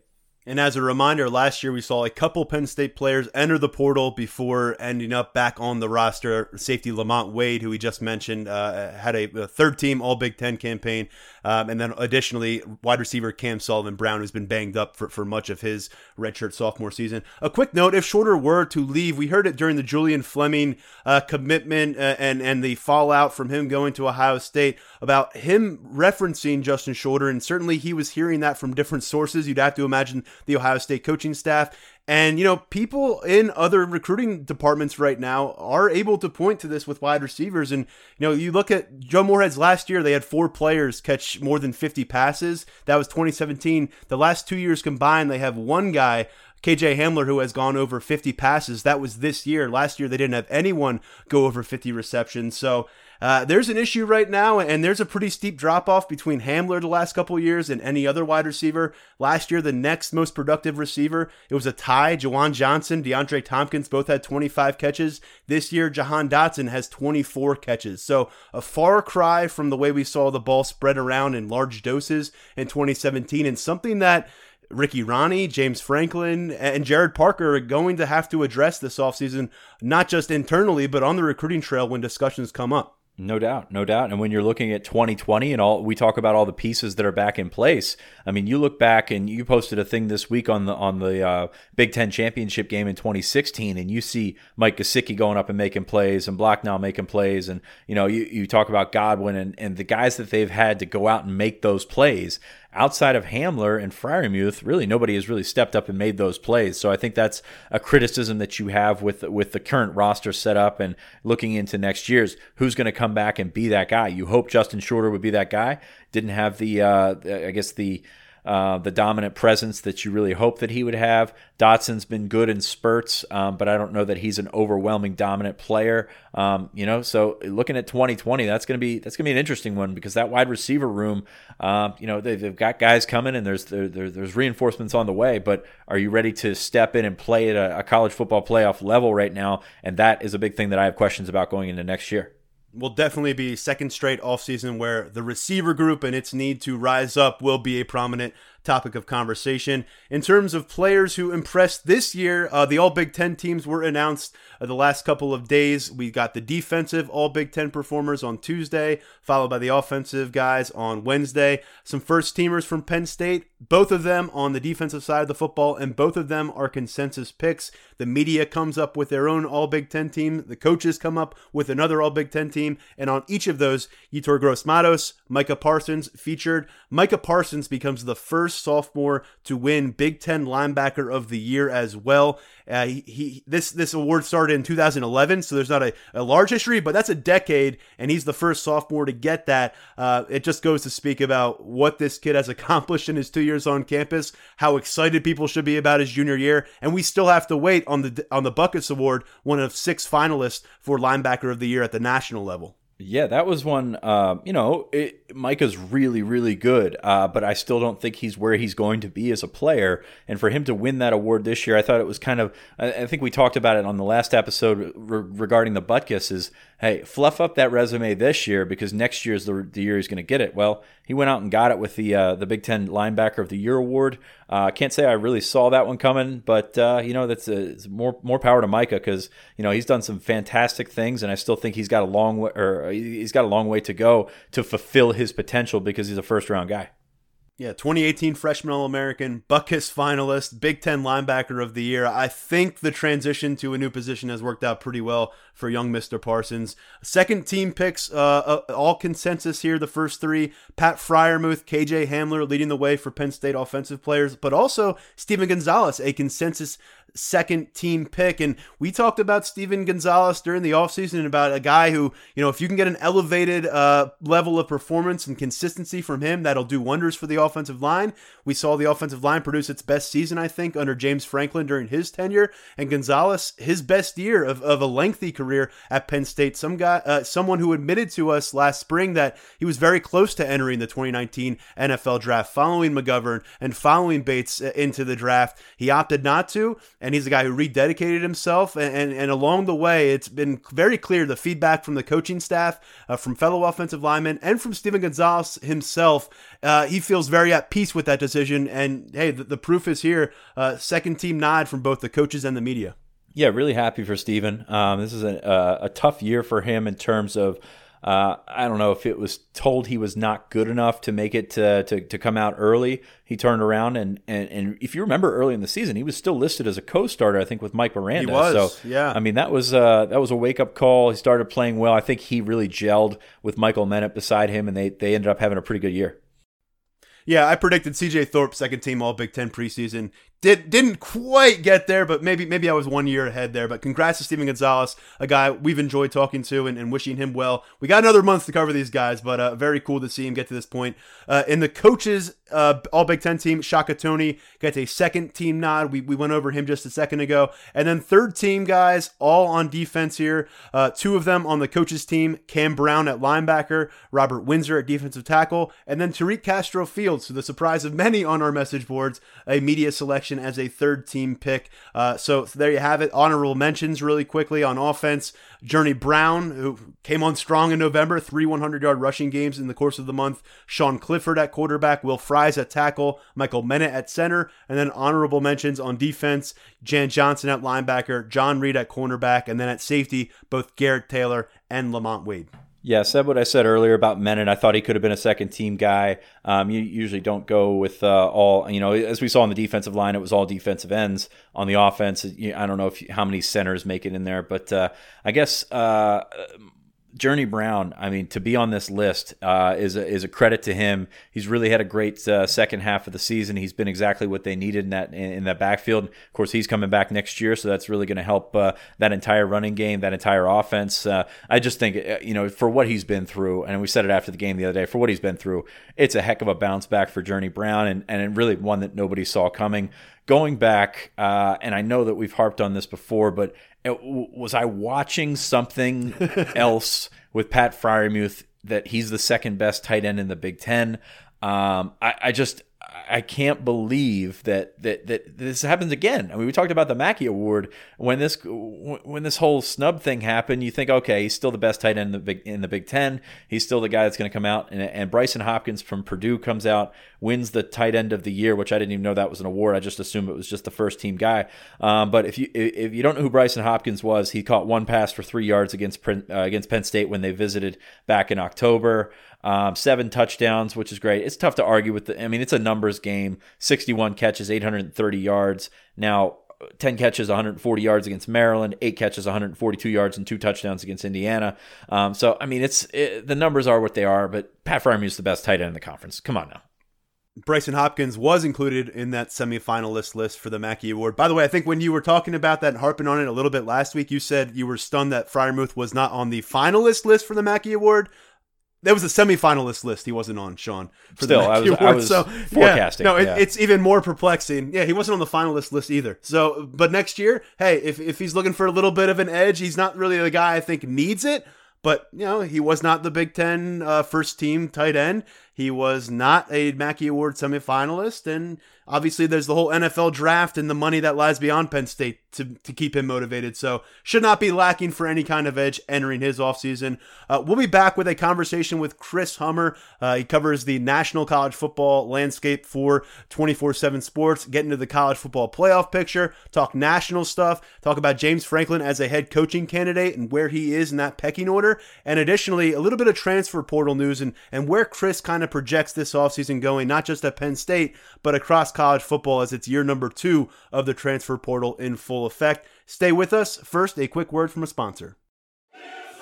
And as a reminder, last year we saw a couple Penn State players enter the portal before ending up back on the roster. Safety Lamont Wade, who we just mentioned, uh, had a, a third-team All-Big Ten campaign. Um, and then additionally, wide receiver Cam Sullivan Brown, who's been banged up for, for much of his redshirt sophomore season. A quick note, if Shorter were to leave, we heard it during the Julian Fleming uh, commitment uh, and, and the fallout from him going to Ohio State about him referencing Justin Shorter. And certainly he was hearing that from different sources. You'd have to imagine the Ohio State coaching staff. And, you know, people in other recruiting departments right now are able to point to this with wide receivers. And, you know, you look at Joe Moorhead's last year, they had four players catch more than fifty passes. That was twenty seventeen. The last two years combined, they have one guy, K J Hamler, who has gone over fifty passes. That was this year. Last year, they didn't have anyone go over fifty receptions. So uh, there's an issue right now, and there's a pretty steep drop-off between Hamler the last couple years and any other wide receiver. Last year, the next most productive receiver, it was a tie. Jawan Johnson, DeAndre Tompkins both had twenty-five catches. This year, Jahan Dotson has twenty-four catches. So a far cry from the way we saw the ball spread around in large doses in twenty seventeen, and something that Ricky Ronnie, James Franklin, and Jared Parker are going to have to address this offseason, not just internally, but on the recruiting trail when discussions come up. No doubt, no doubt. And when you're looking at twenty twenty and all, we talk about all the pieces that are back in place. I mean, you look back and you posted a thing this week on the on the uh, Big Ten championship game in twenty sixteen, and you see Mike Gesicki going up and making plays, and Blacknell making plays, and you know you, you talk about Godwin and, and the guys that they've had to go out and make those plays. Outside of Hamler and Freiermuth, really nobody has really stepped up and made those plays. So I think that's a criticism that you have with with the current roster set up and looking into next year's. Who's going to come back and be that guy? You hope Justin Shorter would be that guy. Didn't have the, uh, I guess the uh, the dominant presence that you really hope that he would have. Dotson's been good in spurts, um, but I don't know that he's an overwhelming dominant player. Um, you know, so looking at twenty twenty, that's gonna be that's gonna be an interesting one because that wide receiver room, um, you know, they've, they've got guys coming and there's there, there, there's reinforcements on the way. But are you ready to step in and play at a, a college football playoff level right now? And that is a big thing that I have questions about going into next year. Will definitely be second straight offseason where the receiver group and its need to rise up will be a prominent topic of conversation. In terms of players who impressed this year, uh, the All-Big Ten teams were announced uh, the last couple of days. We got the defensive All-Big Ten performers on Tuesday, followed by the offensive guys on Wednesday. Some first-teamers from Penn State, both of them on the defensive side of the football, and both of them are consensus picks. The media comes up with their own All-Big Ten team. The coaches come up with another All-Big Ten team, and on each of those, Yetur Gross-Matos, Micah Parsons featured. Micah Parsons becomes the first sophomore to win Big Ten linebacker of the year as well. Uh, he, he this this award started in two thousand eleven, so there's not a, a large history, but that's a decade, and he's the first sophomore to get that. Uh, it just goes to speak about what this kid has accomplished in his two years on campus, how excited people should be about his junior year, and we still have to wait on the on the Buckets Award, one of six finalists for linebacker of the year at the national level. Yeah, that was one, um, you know, it, Micah's really, really good, uh, but I still don't think he's where he's going to be as a player. And for him to win that award this year, I thought it was kind of, I, I think we talked about it on the last episode re- regarding the Butkus is, hey, fluff up that resume this year because next year is the, the year he's going to get it. Well, he went out and got it with the uh, the Big Ten Linebacker of the Year award. I uh, can't say I really saw that one coming, but, uh, you know, that's a, it's more more power to Micah because, you know, he's done some fantastic things, and I still think he's got a long way, or he's got a long way to go to fulfill his potential because he's a first-round guy. Yeah, twenty eighteen freshman All-American, Buckets finalist, Big Ten linebacker of the year. I think the transition to a new position has worked out pretty well for young Mister Parsons. Second team picks, uh, all consensus here, the first three. Pat Freiermuth, K J Hamler leading the way for Penn State offensive players, but also Steven Gonzalez, a consensus second team pick. And we talked about Steven Gonzalez during the offseason, about a guy who, you know, if you can get an elevated uh, level of performance and consistency from him, that'll do wonders for the offensive line. We saw the offensive line produce its best season, I think, under James Franklin during his tenure, and Gonzalez, his best year of, of a lengthy career at Penn State. Some guy, uh, someone who admitted to us last spring that he was very close to entering the twenty nineteen N F L draft, following McGovern and following Bates into the draft. He opted not to. and he's a guy who rededicated himself. And, and, and along the way, it's been very clear the feedback from the coaching staff, uh, from fellow offensive linemen, and from Steven Gonzalez himself. Uh, he feels very at peace with that decision. And hey, the, the proof is here. Uh, second team nod from both the coaches and the media. Yeah, really happy for Steven. Um, this is a, a, a tough year for him in terms of, Uh, I don't know if it was told he was not good enough to make it to to, to come out early. He turned around, and, and, and if you remember early in the season, he was still listed as a co-starter, I think, with Mike Miranda. He was, so, yeah. I mean, that was, uh, that was a wake-up call. He started playing well. I think he really gelled with Michael Menet beside him, and they, they ended up having a pretty good year. Yeah, I predicted C J Thorpe second team all Big Ten preseason. Did, didn't quite get there, but maybe maybe I was one year ahead there. But congrats to Steven Gonzalez, a guy we've enjoyed talking to and, and wishing him well. We got another month to cover these guys, but uh, very cool to see him get to this point. Uh, in the coaches' uh, all Big Ten team, Shaka Toney gets a second team nod. We we went over him just a second ago. And then third team guys, all on defense here. Uh, two of them on the coaches' team, Cam Brown at linebacker, Robert Windsor at defensive tackle, and then Tariq Castro-Fields, to the surprise of many on our message boards, a media selection as a third team pick. Uh, so, so there you have it. Honorable mentions really quickly on offense. Journey Brown, who came on strong in November, three one hundred yard rushing games in the course of the month. Sean Clifford at quarterback, Will Fries at tackle, Michael Menet at center, and then honorable mentions on defense. Jan Johnson at linebacker, John Reed at cornerback, and then at safety, both Garrett Taylor and Lamont Wade. Yeah, said what I said earlier about Menet. I thought he could have been a second-team guy. Um, you usually don't go with uh, all, you know, as we saw on the defensive line, it was all defensive ends. On the offense, I don't know if how many centers make it in there, but uh, I guess uh, Journey Brown, I mean, to be on this list uh, is, a, is a credit to him. He's really had a great uh, second half of the season. He's been exactly what they needed in that in, in that backfield. Of course, he's coming back next year, so that's really going to help uh, that entire running game, that entire offense. Uh, I just think, you know, for what he's been through, and we said it after the game the other day, for what he's been through, it's a heck of a bounce back for Journey Brown, and, and really one that nobody saw coming. Going back, uh, and I know that we've harped on this before, but was I watching something else with Pat Freiermuth that he's the second best tight end in the Big Ten? Um, I, I just I can't believe that that that this happens again. I mean, we talked about the Mackey Award when this when this whole snub thing happened. You think, okay, he's still the best tight end in the Big in the Big Ten. He's still the guy that's going to come out. And, and Bryson Hopkins from Purdue comes out, wins the tight end of the year, which I didn't even know that was an award. I just assumed it was just the first team guy. Um, but if you if you don't know who Bryson Hopkins was, he caught one pass for three yards against uh, against Penn State when they visited back in October. Um, seven touchdowns, which is great. It's tough to argue with. The, I mean, it's a numbers game. sixty-one catches, eight hundred thirty yards. Now, ten catches, one hundred forty yards against Maryland, eight catches, one hundred forty-two yards, and two touchdowns against Indiana. Um, so, I mean, it's it, the numbers are what they are, but Pat Freiermuth is the best tight end in the conference. Come on now. Bryson Hopkins was included in that semifinalist list for the Mackey Award. By the way, I think when you were talking about that and harping on it a little bit last week, you said you were stunned that Freiermuth was not on the finalist list for the Mackey Award. That was a semifinalist list he wasn't on, Sean. For Still, the I was, award. I was so, forecasting. Yeah, no, it, yeah. It's even more perplexing. Yeah, he wasn't on the finalist list either. So, but next year, hey, if if he's looking for a little bit of an edge, he's not really the guy I think needs it. But, you know, he was not the Big Ten uh, first team tight end. He was not a Mackey Award semifinalist. And obviously there's the whole N F L draft and the money that lies beyond Penn State to, to keep him motivated. So should not be lacking for any kind of edge entering his offseason. Uh, we'll be back with a conversation with Chris Hummer. Uh, he covers the national college football landscape for twenty-four seven Sports, get into the college football playoff picture, talk national stuff, talk about James Franklin as a head coaching candidate and where he is in that pecking order. And additionally, a little bit of transfer portal news and, and where Chris kind of projects this offseason going, not just at Penn State, but across college football as it's year number two of the transfer portal in full effect. Stay with us. First, a quick word from a sponsor.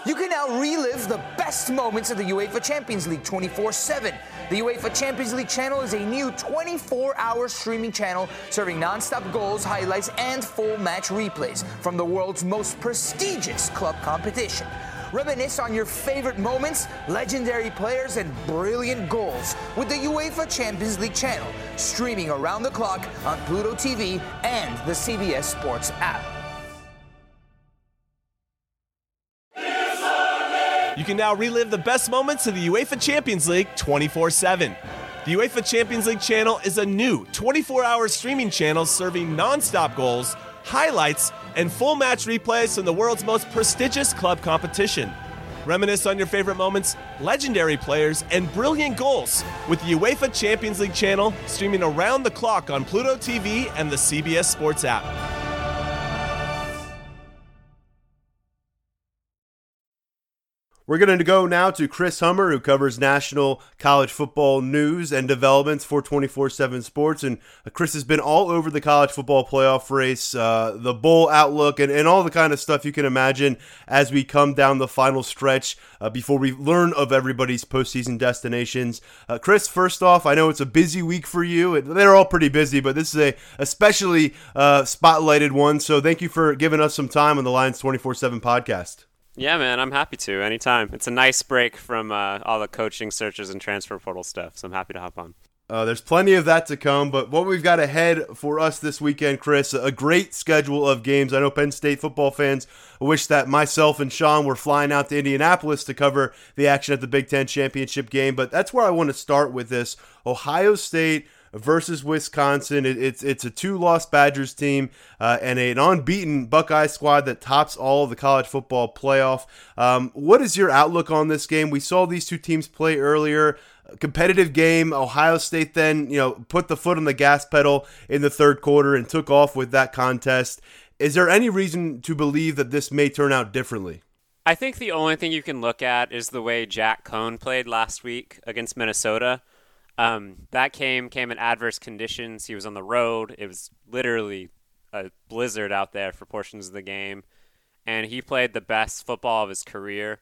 You can now relive the best moments of the UEFA Champions League twenty-four seven. The UEFA Champions League channel is a new twenty-four hour streaming channel serving non-stop goals, highlights, and full match replays from the world's most prestigious club competition. Reminisce on your favorite moments, legendary players, and brilliant goals with the UEFA Champions League channel, streaming around the clock on Pluto T V and the C B S Sports app. You can now relive the best moments of the UEFA Champions League twenty-four seven. The UEFA Champions League channel is a new twenty-four hour streaming channel serving non-stop goals, highlights, and full match replays from the world's most prestigious club competition. Reminisce on your favorite moments, legendary players, and brilliant goals with the UEFA Champions League channel streaming around the clock on Pluto T V and the C B S Sports app. We're going to go now to Chris Hummer, who covers national college football news and developments for twenty-four seven Sports. And Chris has been all over the college football playoff race, uh, the bowl outlook, and, and all the kind of stuff you can imagine as we come down the final stretch uh, before we learn of everybody's postseason destinations. Uh, Chris, first off, I know it's a busy week for you. They're all pretty busy, but this is a especially uh, spotlighted one. So thank you for giving us some time on the Lions twenty-four seven podcast. Yeah, man, I'm happy to. Anytime. It's a nice break from uh, all the coaching searches and transfer portal stuff, so I'm happy to hop on. Uh, there's plenty of that to come, but what we've got ahead for us this weekend, Chris, a great schedule of games. I know Penn State football fans wish that myself and Sean were flying out to Indianapolis to cover the action at the Big Ten championship game, but that's where I want to start with this. Ohio State versus Wisconsin. It, it's it's a two-loss Badgers team uh, and an unbeaten Buckeye squad that tops all of the college football playoff. Um, what is your outlook on this game? We saw these two teams play earlier. Competitive game. Ohio State then, you know, put the foot on the gas pedal in the third quarter and took off with that contest. Is there any reason to believe that this may turn out differently? I think the only thing you can look at is the way Jack Cohn played last week against Minnesota. Um, that came came in adverse conditions. He was on the road. It was literally a blizzard out there for portions of the game. And he played the best football of his career.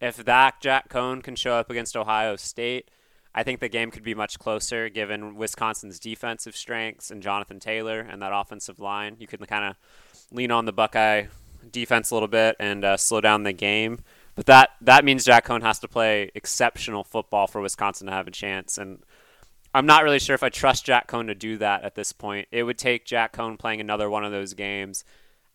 If that Jack Cohn can show up against Ohio State, I think the game could be much closer given Wisconsin's defensive strengths and Jonathan Taylor and that offensive line. You could kind of lean on the Buckeye defense a little bit and uh, slow down the game. But that, that means Jack Cohn has to play exceptional football for Wisconsin to have a chance. And I'm not really sure if I trust Jack Cohn to do that at this point. It would take Jack Cohn playing another one of those games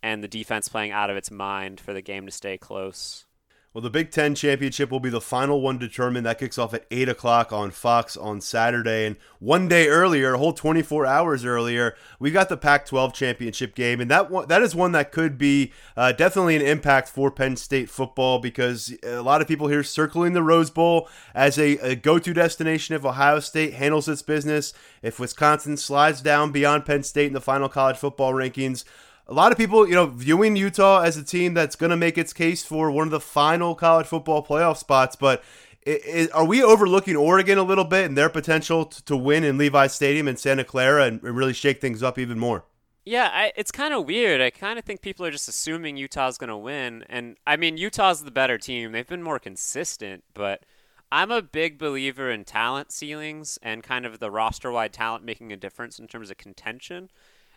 and the defense playing out of its mind for the game to stay close. Well, the Big Ten championship will be the final one determined. That kicks off at eight o'clock on Fox on Saturday. And one day earlier, a whole twenty-four hours earlier, we got the Pac twelve championship game. And that one, that is one that could be uh, definitely an impact for Penn State football because a lot of people here circling the Rose Bowl as a, a go-to destination if Ohio State handles its business. If Wisconsin slides down beyond Penn State in the final college football rankings, a lot of people, you know, viewing Utah as a team that's going to make its case for one of the final college football playoff spots, but it, it, are we overlooking Oregon a little bit and their potential to, to win in Levi's Stadium in Santa Clara and really shake things up even more? Yeah, I, it's kind of weird. I kind of think people are just assuming Utah's going to win, and I mean, Utah's the better team. They've been more consistent, but I'm a big believer in talent ceilings and kind of the roster-wide talent making a difference in terms of contention.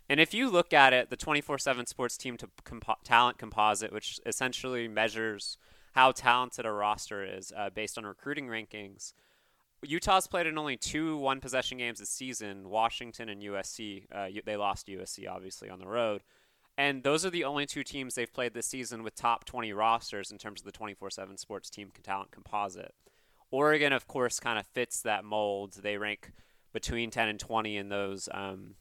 And if you look at it, the twenty-four seven Sports team to compo- talent composite, which essentially measures how talented a roster is uh, based on recruiting rankings, Utah's played in only two one-possession games this season, Washington and U S C. Uh, they lost to U S C, obviously, on the road. And those are the only two teams they've played this season with top twenty rosters in terms of the twenty-four seven Sports team talent composite. Oregon, of course, kind of fits that mold. They rank between ten and twenty in those um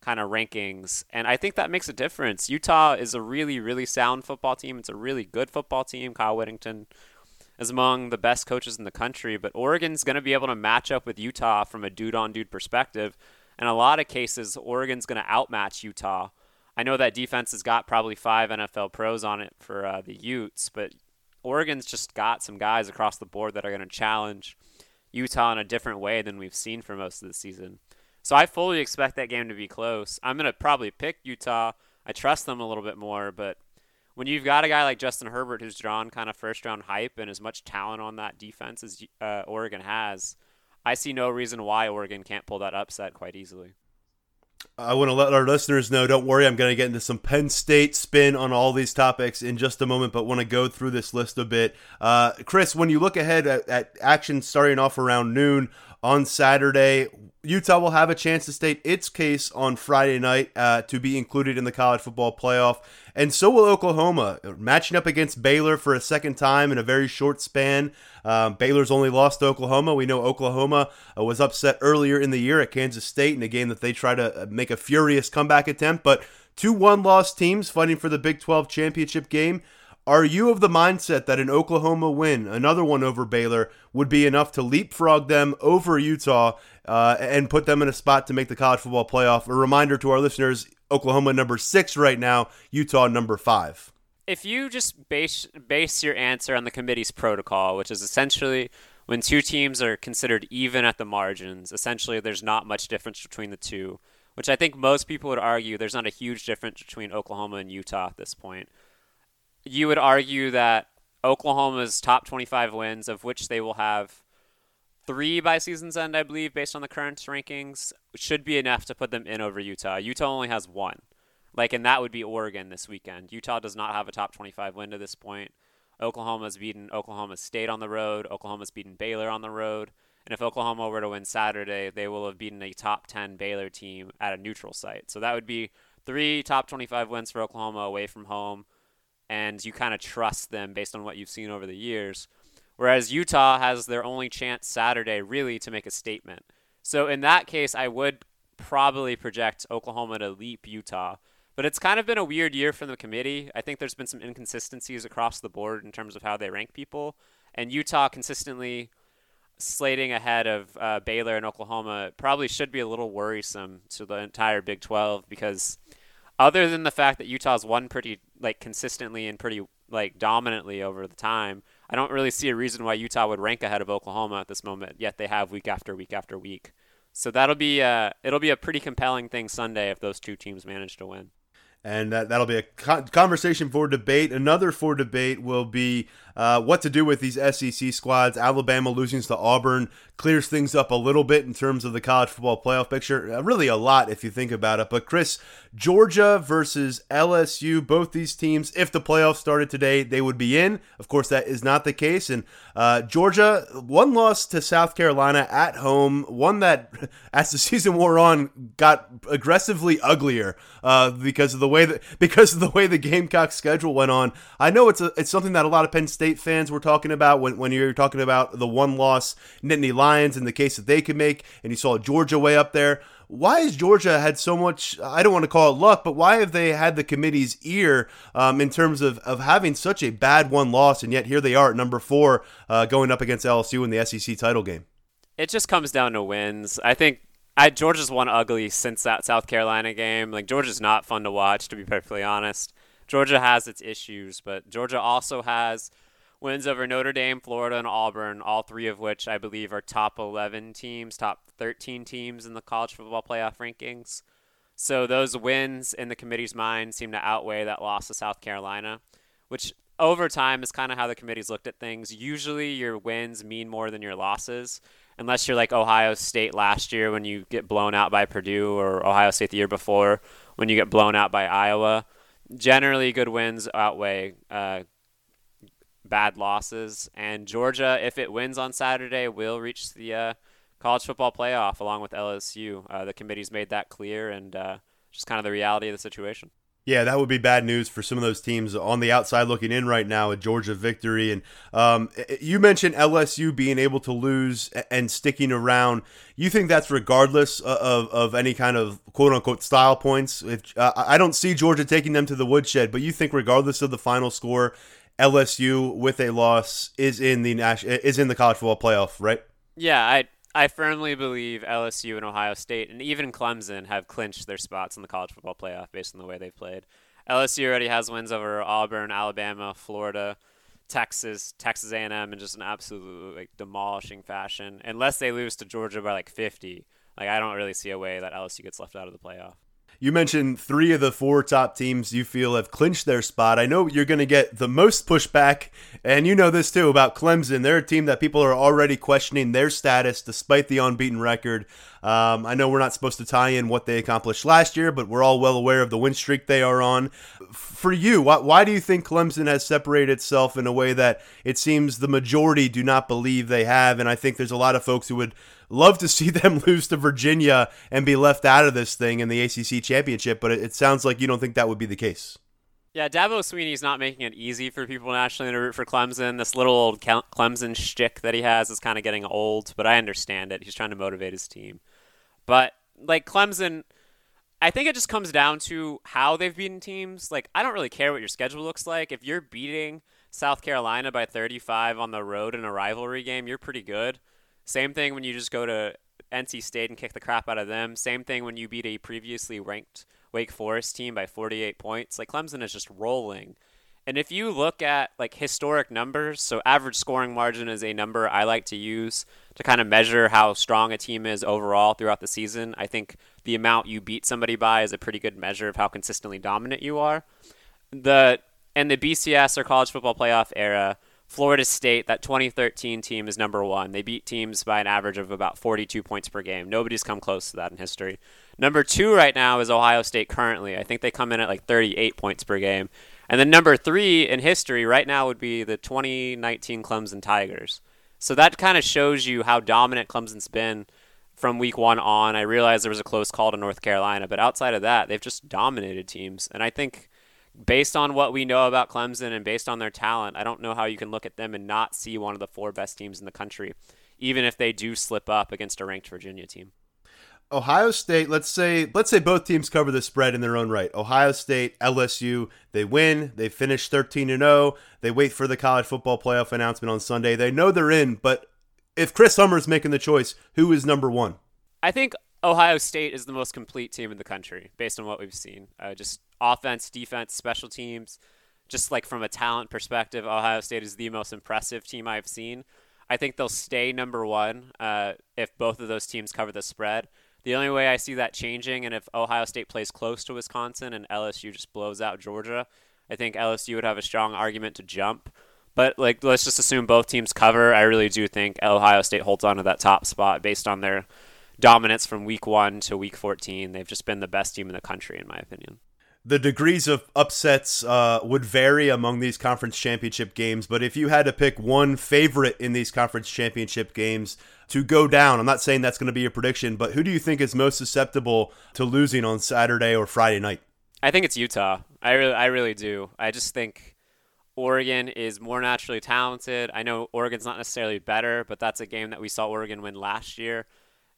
kind of rankings, and I think that makes a difference. Utah is a really, really sound football team. It's a really good football team. Kyle Whittington is among the best coaches in the country, but Oregon's going to be able to match up with Utah from a dude-on-dude perspective. In a lot of cases, Oregon's going to outmatch Utah. I know that defense has got probably five N F L pros on it for uh, the Utes, but Oregon's just got some guys across the board that are going to challenge Utah in a different way than we've seen for most of the season. So I fully expect that game to be close. I'm going to probably pick Utah. I trust them a little bit more, but when you've got a guy like Justin Herbert who's drawn kind of first-round hype and as much talent on that defense as uh, Oregon has, I see no reason why Oregon can't pull that upset quite easily. I want to let our listeners know, don't worry, I'm going to get into some Penn State spin on all these topics in just a moment, but want to go through this list a bit. Uh, Chris, when you look ahead at, at action starting off around noon on Saturday, Utah will have a chance to state its case on Friday night uh, to be included in the college football playoff. And so will Oklahoma, matching up against Baylor for a second time in a very short span. Um, Baylor's only lost to Oklahoma. We know Oklahoma uh, was upset earlier in the year at Kansas State in a game that they tried to make a furious comeback attempt, but Two one-loss teams fighting for the Big twelve championship game. Are you of the mindset that an Oklahoma win, another one over Baylor, would be enough to leapfrog them over Utah uh, and put them in a spot to make the college football playoff? A reminder to our listeners, Oklahoma number six right now, Utah number five. If you just base base your answer on the committee's protocol, which is essentially when two teams are considered even at the margins, essentially there's not much difference between the two, which I think most people would argue there's not a huge difference between Oklahoma and Utah at this point. You would argue that Oklahoma's top twenty-five wins, of which they will have three by season's end, I believe, based on the current rankings, should be enough to put them in over Utah. Utah only has one. Like, and that would be Oregon this weekend. Utah does not have a top twenty-five win to this point. Oklahoma's beaten Oklahoma State on the road. Oklahoma's beaten Baylor on the road. And if Oklahoma were to win Saturday, they will have beaten a top ten Baylor team at a neutral site. So that would be three top twenty-five wins for Oklahoma away from home. And you kind of trust them based on what you've seen over the years. Whereas Utah has their only chance Saturday, really, to make a statement. So in that case, I would probably project Oklahoma to leap Utah. But it's kind of been a weird year for the committee. I think there's been some inconsistencies across the board in terms of how they rank people. And Utah consistently slating ahead of uh, Baylor and Oklahoma probably should be a little worrisome to the entire Big twelve, because other than the fact that Utah's won pretty like consistently and pretty like dominantly over the time, I don't really see a reason why Utah would rank ahead of Oklahoma at this moment, yet they have week after week after week. So that'll be uh it'll be a pretty compelling thing Sunday if those two teams manage to win. And that, that'll be a conversation for debate. Another for debate will be uh, what to do with these S E C squads. Alabama losing to Auburn clears things up a little bit in terms of the college football playoff picture. Really a lot if you think about it. But Chris, Georgia versus L S U, both these teams, if the playoffs started today, they would be in. Of course, that is not the case. And uh, Georgia, one loss to South Carolina at home, one that, as the season wore on, got aggressively uglier uh, because of the way that because of the way the Gamecocks schedule went on. I know it's a, it's something that a lot of Penn State fans were talking about when, when you're talking about the one loss Nittany Lions and the case that they could make, and you saw Georgia way up there. Why has Georgia had so much, I don't want to call it luck, but why have they had the committee's ear um, in terms of, of having such a bad one loss, and yet here they are at number four uh, going up against L S U in the S E C title game? It just comes down to wins. I think I, Georgia's won ugly since that South Carolina game. Like, Georgia's not fun to watch, to be perfectly honest. Georgia has its issues, but Georgia also has wins over Notre Dame, Florida, and Auburn, all three of which I believe are top eleven teams, top thirteen teams in the college football playoff rankings. So those wins in the committee's mind seem to outweigh that loss to South Carolina, which over time is kind of how the committee's looked at things. Usually your wins mean more than your losses. Unless you're like Ohio State last year when you get blown out by Purdue, or Ohio State the year before when you get blown out by Iowa. Generally, good wins outweigh uh, bad losses. And Georgia, if it wins on Saturday, will reach the uh, college football playoff along with L S U. Uh, the committee's made that clear, and uh, just kind of the reality of the situation. Yeah, that would be bad news for some of those teams on the outside looking in right now, a Georgia victory. And um, you mentioned L S U being able to lose and sticking around. You think that's regardless of, of any kind of quote-unquote style points? If uh, I don't see Georgia taking them to the woodshed, but you think regardless of the final score, L S U with a loss is in the is in the college football playoff, right? Yeah, I I firmly believe L S U and Ohio State and even Clemson have clinched their spots in the college football playoff based on the way they've played. L S U already has wins over Auburn, Alabama, Florida, Texas, Texas A and M in just an absolute like demolishing fashion. Unless they lose to Georgia by like fifty, like I don't really see a way that L S U gets left out of the playoff. You mentioned three of the four top teams you feel have clinched their spot. I know you're going to get the most pushback, and you know this too, about Clemson. They're a team that people are already questioning their status despite the unbeaten record. Um, I know we're not supposed to tie in what they accomplished last year, but we're all well aware of the win streak they are on. For you, why, why do you think Clemson has separated itself in a way that it seems the majority do not believe they have? And I think there's a lot of folks who would love to see them lose to Virginia and be left out of this thing in the A C C championship, but it, it sounds like you don't think that would be the case. Yeah, Dabo Sweeney's not making it easy for people nationally to root for Clemson. This little old Clemson shtick that he has is kind of getting old, but I understand it. He's trying to motivate his team. But, like, Clemson, I think it just comes down to how they've beaten teams. Like, I don't really care what your schedule looks like. If you're beating South Carolina by thirty-five on the road in a rivalry game, you're pretty good. Same thing when you just go to N C State and kick the crap out of them. Same thing when you beat a previously ranked Wake Forest team by forty-eight points. Like, Clemson is just rolling. And if you look at, like, historic numbers, so average scoring margin is a number I like to use to kind of measure how strong a team is overall throughout the season. I think the amount you beat somebody by is a pretty good measure of how consistently dominant you are. The and the B C S, or College Football Playoff era, Florida State, that twenty thirteen team, is number one. They beat teams by an average of about forty-two points per game. Nobody's come close to that in history. Number two right now is Ohio State currently. I think they come in at like thirty-eight points per game. And then number three in history right now would be the twenty nineteen Clemson Tigers. So that kind of shows you how dominant Clemson's been from week one on. I realize there was a close call to North Carolina, but outside of that, they've just dominated teams. And I think based on what we know about Clemson and based on their talent, I don't know how you can look at them and not see one of the four best teams in the country, even if they do slip up against a ranked Virginia team. Ohio State, let's say let's say both teams cover the spread in their own right. Ohio State, L S U, they win, they finish thirteen and oh, they wait for the college football playoff announcement on Sunday. They know they're in, but if Chris Hummer is making the choice, who is number one? I think Ohio State is the most complete team in the country based on what we've seen. Uh, just offense, defense, special teams, just like from a talent perspective, Ohio State is the most impressive team I've seen. I think they'll stay number one uh, if both of those teams cover the spread. The only way I see that changing, and if Ohio State plays close to Wisconsin and L S U just blows out Georgia, I think L S U would have a strong argument to jump. But like, let's just assume both teams cover. I really do think Ohio State holds on to that top spot based on their dominance from week one to week fourteen. They've just been the best team in the country, in my opinion. The degrees of upsets uh, would vary among these conference championship games, but if you had to pick one favorite in these conference championship games to go down, I'm not saying that's going to be your prediction, but who do you think is most susceptible to losing on Saturday or Friday night? I think it's Utah. I really, I really do. I just think Oregon is more naturally talented. I know Oregon's not necessarily better, but that's a game that we saw Oregon win last year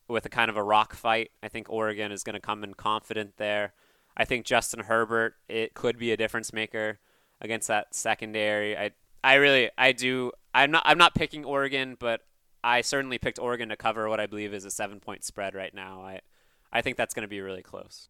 with a kind of a rock fight. I think Oregon is going to come in confident there. I think Justin Herbert, it could be a difference maker against that secondary. I I really I do I'm not I'm not picking Oregon, but I certainly picked Oregon to cover what I believe is a seven point spread right now. I I think that's going to be really close.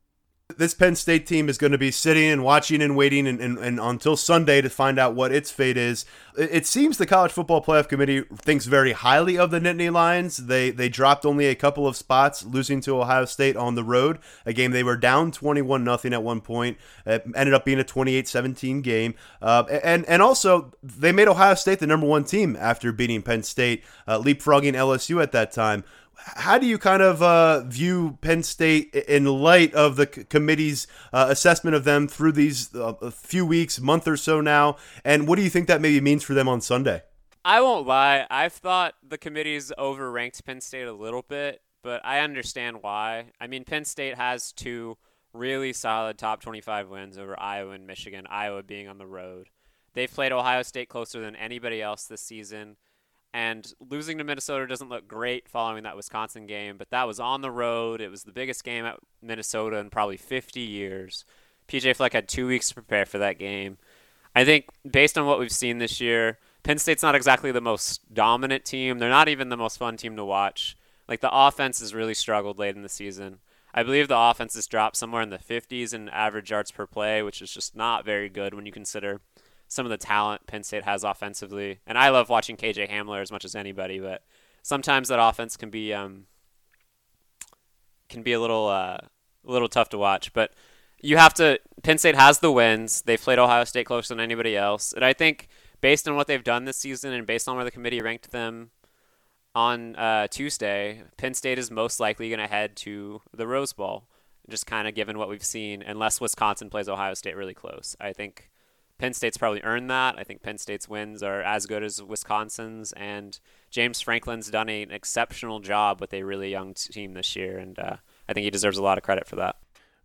This Penn State team is going to be sitting and watching and waiting and, and, and until Sunday to find out what its fate is. It seems the College Football Playoff Committee thinks very highly of the Nittany Lions. They they dropped only a couple of spots, losing to Ohio State on the road, a game they were down twenty-one nothing at one point. It ended up being a twenty-eight seventeen game. Uh, and, and also, they made Ohio State the number one team after beating Penn State, uh, leapfrogging L S U at that time. How do you kind of uh, view Penn State in light of the committee's uh, assessment of them through these uh, few weeks, month or so now? And what do you think that maybe means for them on Sunday? I won't lie. I've thought the committee's overranked Penn State a little bit, but I understand why. I mean, Penn State has two really solid top twenty-five wins over Iowa and Michigan, Iowa being on the road. They've played Ohio State closer than anybody else this season. And losing to Minnesota doesn't look great following that Wisconsin game, but that was on the road. It was the biggest game at Minnesota in probably fifty years. P J Fleck had two weeks to prepare for that game. I think based on what we've seen this year, Penn State's not exactly the most dominant team. They're not even the most fun team to watch. Like, the offense has really struggled late in the season. I believe the offense has dropped somewhere in the fifties in average yards per play, which is just not very good when you consider some of the talent Penn State has offensively. And I love watching K J Hamler as much as anybody, but sometimes that offense can be um, can be a little uh, a little tough to watch. But you have to – Penn State has the wins. They've played Ohio State closer than anybody else. And I think based on what they've done this season and based on where the committee ranked them on uh, Tuesday, Penn State is most likely going to head to the Rose Bowl, just kind of given what we've seen, unless Wisconsin plays Ohio State really close. I think – Penn State's probably earned that. I think Penn State's wins are as good as Wisconsin's, and James Franklin's done an exceptional job with a really young team this year, and uh, I think he deserves a lot of credit for that.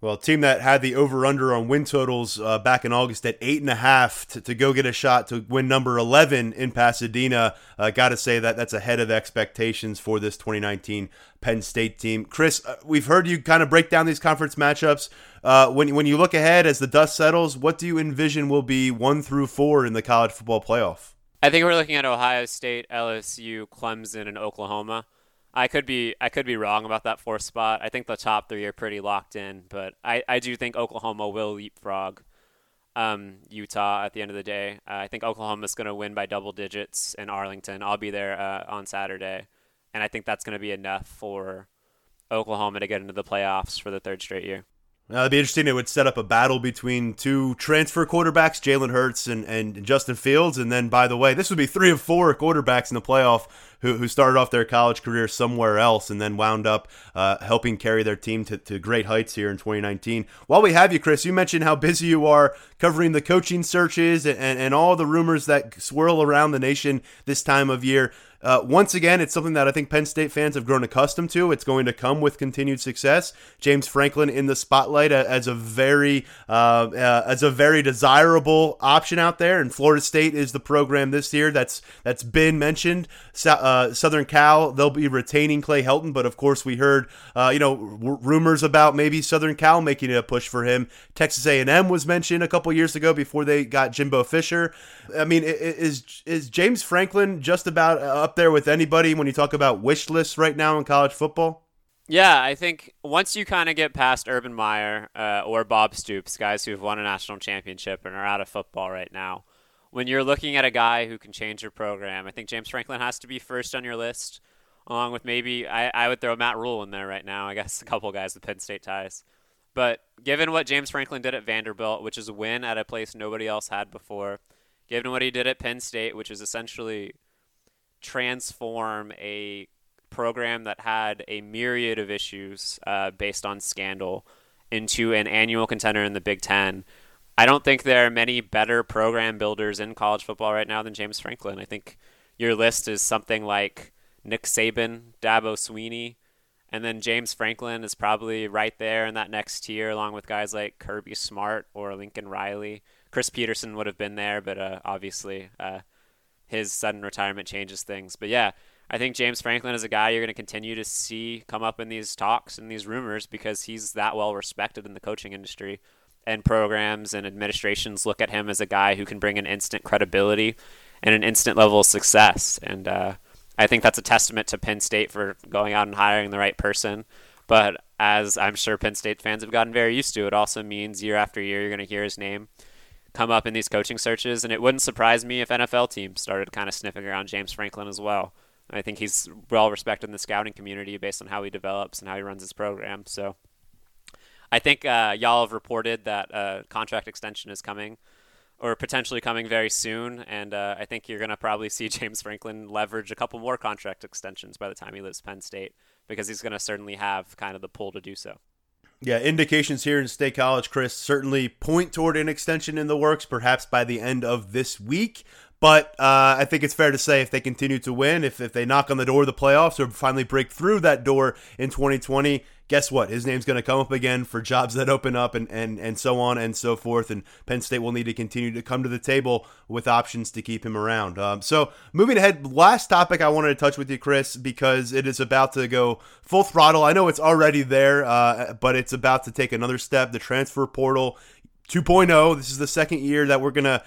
Well, a team that had the over-under on win totals uh, back in August at eight and a half to, to go get a shot to win number eleven in Pasadena. Uh, got to say that that's ahead of expectations for this twenty nineteen Penn State team. Chris, uh, we've heard you kind of break down these conference matchups. Uh, when, when you look ahead as the dust settles, what do you envision will be one through four in the college football playoff? I think we're looking at Ohio State, L S U, Clemson, and Oklahoma. I could be I could be wrong about that fourth spot. I think the top three are pretty locked in, but I, I do think Oklahoma will leapfrog um, Utah at the end of the day. Uh, I think Oklahoma's going to win by double digits in Arlington. I'll be there uh, on Saturday, and I think that's going to be enough for Oklahoma to get into the playoffs for the third straight year. Uh, it'd be interesting. It would set up a battle between two transfer quarterbacks, Jalen Hurts and, and Justin Fields. And then, by the way, this would be three of four quarterbacks in the playoff who who started off their college career somewhere else and then wound up uh, helping carry their team to, to great heights here in twenty nineteen. While we have you, Chris, you mentioned how busy you are covering the coaching searches and, and, and all the rumors that swirl around the nation this time of year. Uh, once again, it's something that I think Penn State fans have grown accustomed to. It's going to come with continued success. James Franklin in the spotlight as a very uh, uh, as a very desirable option out there. And Florida State is the program this year that's that's been mentioned. So, uh, Southern Cal, they'll be retaining Clay Helton, but of course we heard uh, you know r- rumors about maybe Southern Cal making a push for him. Texas A and M was mentioned a couple years ago before they got Jimbo Fisher. I mean, is is James Franklin just about up there with anybody when you talk about wish lists right now in college football? Yeah, I think once you kind of get past Urban Meyer uh, or Bob Stoops, guys who have won a national championship and are out of football right now, when you're looking at a guy who can change your program, I think James Franklin has to be first on your list, along with maybe I, I would throw Matt Rule in there right now. I guess a couple guys with Penn State ties. But given what James Franklin did at Vanderbilt, which is a win at a place nobody else had before, given what he did at Penn State, which is essentially transform a program that had a myriad of issues uh, based on scandal into an annual contender in the Big Ten. I don't think there are many better program builders in college football right now than James Franklin. I think your list is something like Nick Saban, Dabo Sweeney, and then James Franklin is probably right there in that next tier, along with guys like Kirby Smart or Lincoln Riley. Chris Peterson would have been there, but uh, obviously uh, his sudden retirement changes things. But yeah, I think James Franklin is a guy you're going to continue to see come up in these talks and these rumors because he's that well respected in the coaching industry, and programs and administrations look at him as a guy who can bring an instant credibility and an instant level of success. And uh, I think that's a testament to Penn State for going out and hiring the right person. But as I'm sure Penn State fans have gotten very used to, it also means year after year, you're going to hear his name come up in these coaching searches, and it wouldn't surprise me if N F L teams started kind of sniffing around James Franklin as well. I think he's well-respected in the scouting community based on how he develops and how he runs his program. So I think uh, y'all have reported that uh, contract extension is coming or potentially coming very soon, and uh, I think you're going to probably see James Franklin leverage a couple more contract extensions by the time he leaves Penn State because he's going to certainly have kind of the pull to do so. Yeah, indications here in State College, Chris, certainly point toward an extension in the works, perhaps by the end of this week. But uh, I think it's fair to say if they continue to win, if, if they knock on the door of the playoffs or finally break through that door in twenty twenty, guess what? His name's going to come up again for jobs that open up and, and, and so on and so forth. And Penn State will need to continue to come to the table with options to keep him around. Um, so moving ahead, last topic I wanted to touch with you, Chris, because it is about to go full throttle. I know it's already there, uh, but it's about to take another step. The transfer portal two point oh. This is the second year that we're going to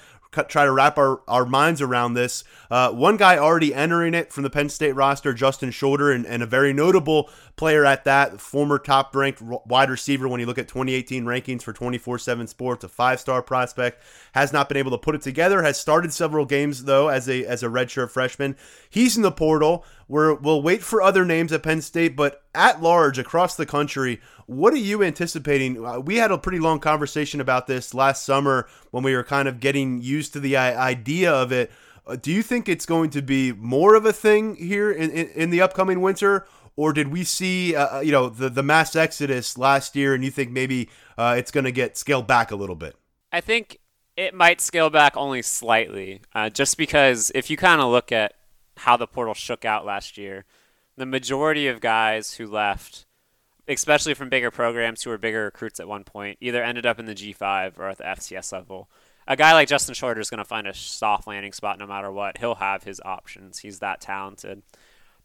try to wrap our, our minds around this. Uh, one guy already entering it from the Penn State roster, Justin Shorter, and, and a very notable player at that, former top-ranked wide receiver when you look at twenty eighteen rankings for twenty-four seven Sports, a five-star prospect, has not been able to put it together, has started several games, though, as a as a redshirt freshman. He's in the portal. We're, we'll wait for other names at Penn State, but at large, across the country, what are you anticipating? Uh, we had a pretty long conversation about this last summer when we were kind of getting used to the i- idea of it. Uh, do you think it's going to be more of a thing here in, in, in the upcoming winter, or did we see uh, you know the, the mass exodus last year and you think maybe uh, it's going to get scaled back a little bit? I think it might scale back only slightly, uh, just because if you kind of look at how the portal shook out last year, the majority of guys who left especially from bigger programs who were bigger recruits at one point, either ended up in the G five or at the F C S level. A guy like Justin Shorter is going to find a soft landing spot no matter what. He'll have his options. He's that talented.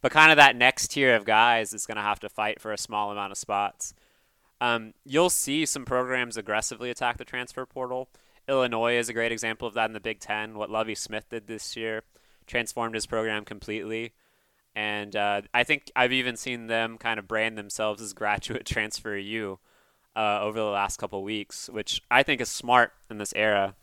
But kind of that next tier of guys is going to have to fight for a small amount of spots. Um, you'll see some programs aggressively attack the transfer portal. Illinois is a great example of that in the Big Ten. What Lovie Smith did this year transformed his program completely. And uh, I think I've even seen them kind of brand themselves as graduate transfer U uh, over the last couple weeks, which I think is smart in this era.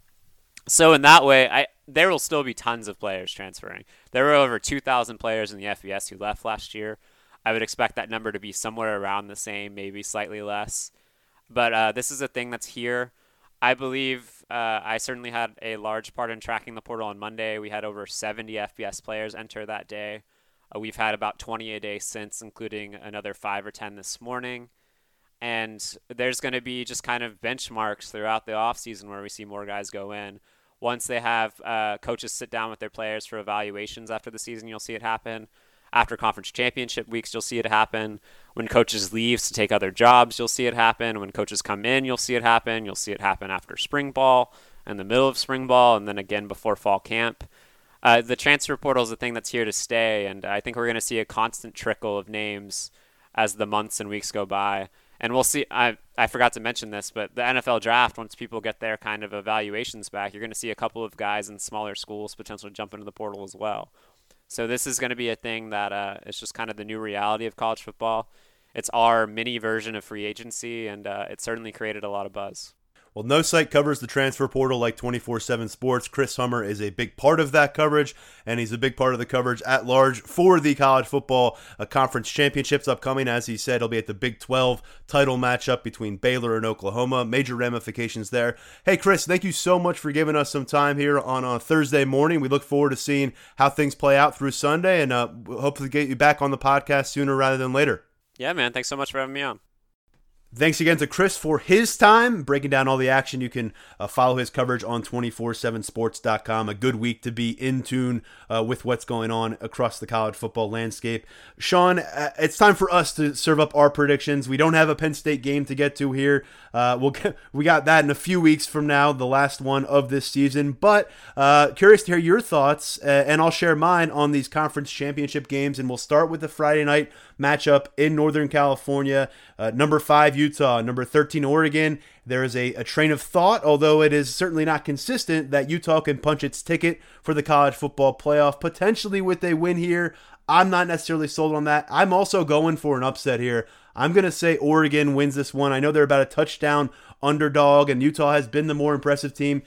So in that way, I there will still be tons of players transferring. There were over two thousand players in the F B S who left last year. I would expect that number to be somewhere around the same, maybe slightly less. But uh, this is a thing that's here. I believe uh, I certainly had a large part in tracking the portal on Monday. We had over seventy F B S players enter that day. Uh, we've had about twenty a day since, including another five or ten this morning. And there's going to be just kind of benchmarks throughout the offseason where we see more guys go in. Once they have uh, coaches sit down with their players for evaluations after the season, you'll see it happen. After conference championship weeks, you'll see it happen. When coaches leave to take other jobs, you'll see it happen. When coaches come in, you'll see it happen. You'll see it happen after spring ball, in the middle of spring ball, and then again before fall camp. Uh, the transfer portal is a thing that's here to stay, and I think we're going to see a constant trickle of names as the months and weeks go by. And we'll see, I I forgot to mention this, but the N F L draft, once people get their kind of evaluations back, you're going to see a couple of guys in smaller schools potentially jump into the portal as well. So this is going to be a thing that uh, it's just kind of the new reality of college football. It's our mini version of free agency, and uh, it certainly created a lot of buzz. Well, no site covers the transfer portal like twenty-four seven Sports. Chris Hummer is a big part of that coverage, and he's a big part of the coverage at large for the college football uh, conference championships upcoming. As he said, he'll be at the Big twelve title matchup between Baylor and Oklahoma. Major ramifications there. Hey, Chris, thank you so much for giving us some time here on uh, Thursday morning. We look forward to seeing how things play out through Sunday, and uh, hopefully get you back on the podcast sooner rather than later. Yeah, man. Thanks so much for having me on. Thanks again to Chris for his time, breaking down all the action. You can uh, follow his coverage on two four seven sports dot com. A good week to be in tune uh, with what's going on across the college football landscape. Sean, uh, it's time for us to serve up our predictions. We don't have a Penn State game to get to here. Uh, we'll get, we got that in a few weeks from now, the last one of this season. But uh, curious to hear your thoughts, uh, and I'll share mine on these conference championship games. And we'll start with the Friday night matchup in Northern California. Uh, number five, Utah, number thirteen, Oregon. There is a, a train of thought, although it is certainly not consistent, that Utah can punch its ticket for the college football playoff, potentially with a win here. I'm not necessarily sold on that. I'm also going for an upset here. I'm going to say Oregon wins this one. I know they're about a touchdown underdog, and Utah has been the more impressive team.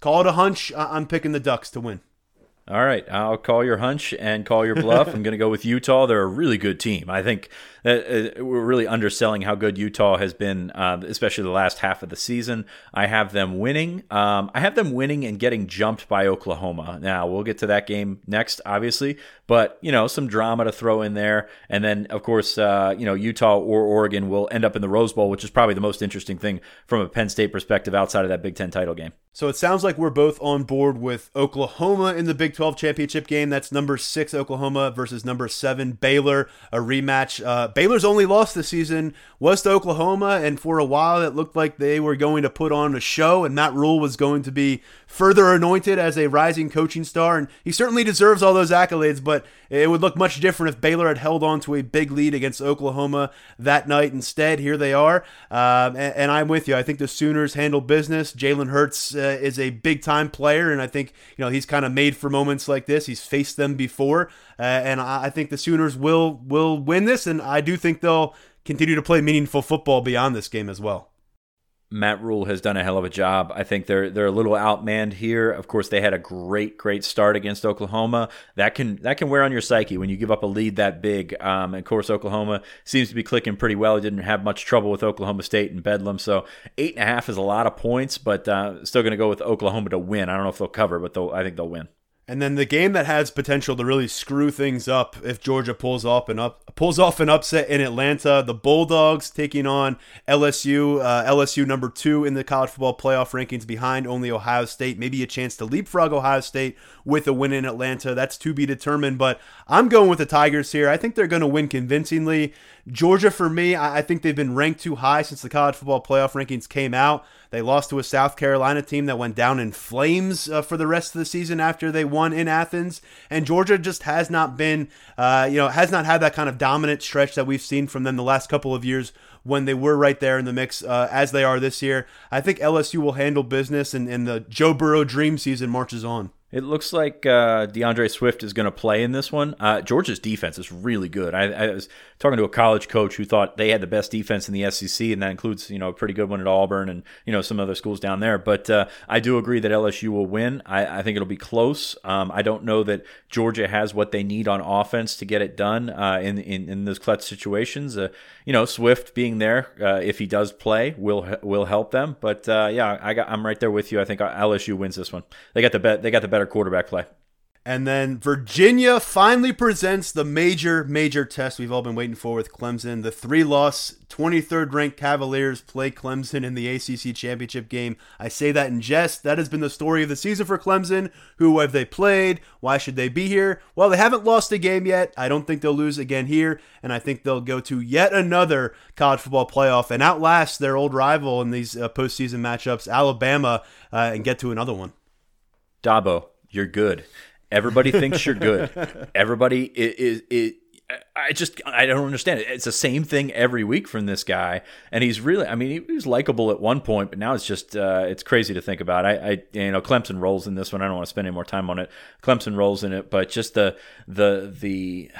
Call it a hunch. I'm picking the Ducks to win. All right, I'll call your hunch and call your bluff. I'm going to go with Utah. They're a really good team. I think that we're really underselling how good Utah has been, uh, especially the last half of the season. I have them winning. Um, I have them winning and getting jumped by Oklahoma. Now, we'll get to that game next, obviously, but, you know, some drama to throw in there. And then, of course, uh, you know, Utah or Oregon will end up in the Rose Bowl, which is probably the most interesting thing from a Penn State perspective outside of that Big Ten title game. So it sounds like we're both on board with Oklahoma in the Big twelve championship game. That's number six, Oklahoma, versus number seven, Baylor, a rematch. Uh, Baylor's only loss this season was to Oklahoma, and for a while it looked like they were going to put on a show, and Matt Rule was going to be further anointed as a rising coaching star, and he certainly deserves all those accolades, but it would look much different if Baylor had held on to a big lead against Oklahoma that night. Instead, here they are, um, and, and I'm with you. I think the Sooners handle business. Jalen Hurts uh, is a big-time player, and I think, you know, he's kind of made for moments like this. He's faced them before, uh, and I, I think the Sooners will will win this, and I do think they'll continue to play meaningful football beyond this game as well. Matt Rule has done a hell of a job. I think they're they're a little outmanned here. Of course, they had a great great start against Oklahoma. That can that can wear on your psyche when you give up a lead that big. Um, and of course, Oklahoma seems to be clicking pretty well. He didn't have much trouble with Oklahoma State and Bedlam. So eight and a half is a lot of points, but uh, still going to go with Oklahoma to win. I don't know if they'll cover, but they'll, I think they'll win. And then the game that has potential to really screw things up if Georgia pulls off an up pulls off an upset in Atlanta, the Bulldogs taking on L S U. Uh, L S U number two in the college football playoff rankings, behind only Ohio State. Maybe a chance to leapfrog Ohio State with a win in Atlanta. That's to be determined, but I'm going with the Tigers here. I think they're going to win convincingly. Georgia, for me, I think they've been ranked too high since the college football playoff rankings came out. They lost to a South Carolina team that went down in flames uh, for the rest of the season after they won in Athens. And Georgia just has not been, uh, you know, has not had that kind of dominant stretch that we've seen from them the last couple of years when they were right there in the mix uh, as they are this year. I think L S U will handle business, and, and the Joe Burrow dream season marches on. It looks like uh, DeAndre Swift is going to play in this one. Uh, Georgia's defense is really good. I, I was talking to a college coach who thought they had the best defense in the S E C, and that includes, you know, a pretty good one at Auburn and, you know, some other schools down there. But uh, I do agree that L S U will win. I, I think it'll be close. Um, I don't know that Georgia has what they need on offense to get it done uh, in, in in those clutch situations. Uh, you know, Swift being there, uh, if he does play, will will help them. But uh, yeah, I got, I'm right there with you. I think L S U wins this one. They got the bet. They got the better quarterback play. And then Virginia finally presents the major, major test we've all been waiting for with Clemson. The three-loss, twenty-third ranked Cavaliers play Clemson in the A C C Championship game. I say that in jest. That has been the story of the season for Clemson. Who have they played? Why should they be here? Well, they haven't lost a game yet. I don't think they'll lose again here, and I think they'll go to yet another college football playoff and outlast their old rival in these uh, postseason matchups, Alabama, uh, and get to another one. Dabo, you're good. Everybody thinks you're good. Everybody is, is, is I just, I don't understand it. It's the same thing every week from this guy. And he's really, I mean, he was likable at one point, but now it's just, uh, it's crazy to think about. I, I, you know, Clemson rolls in this one. I don't want to spend any more time on it. Clemson rolls in it, but just the, the, the,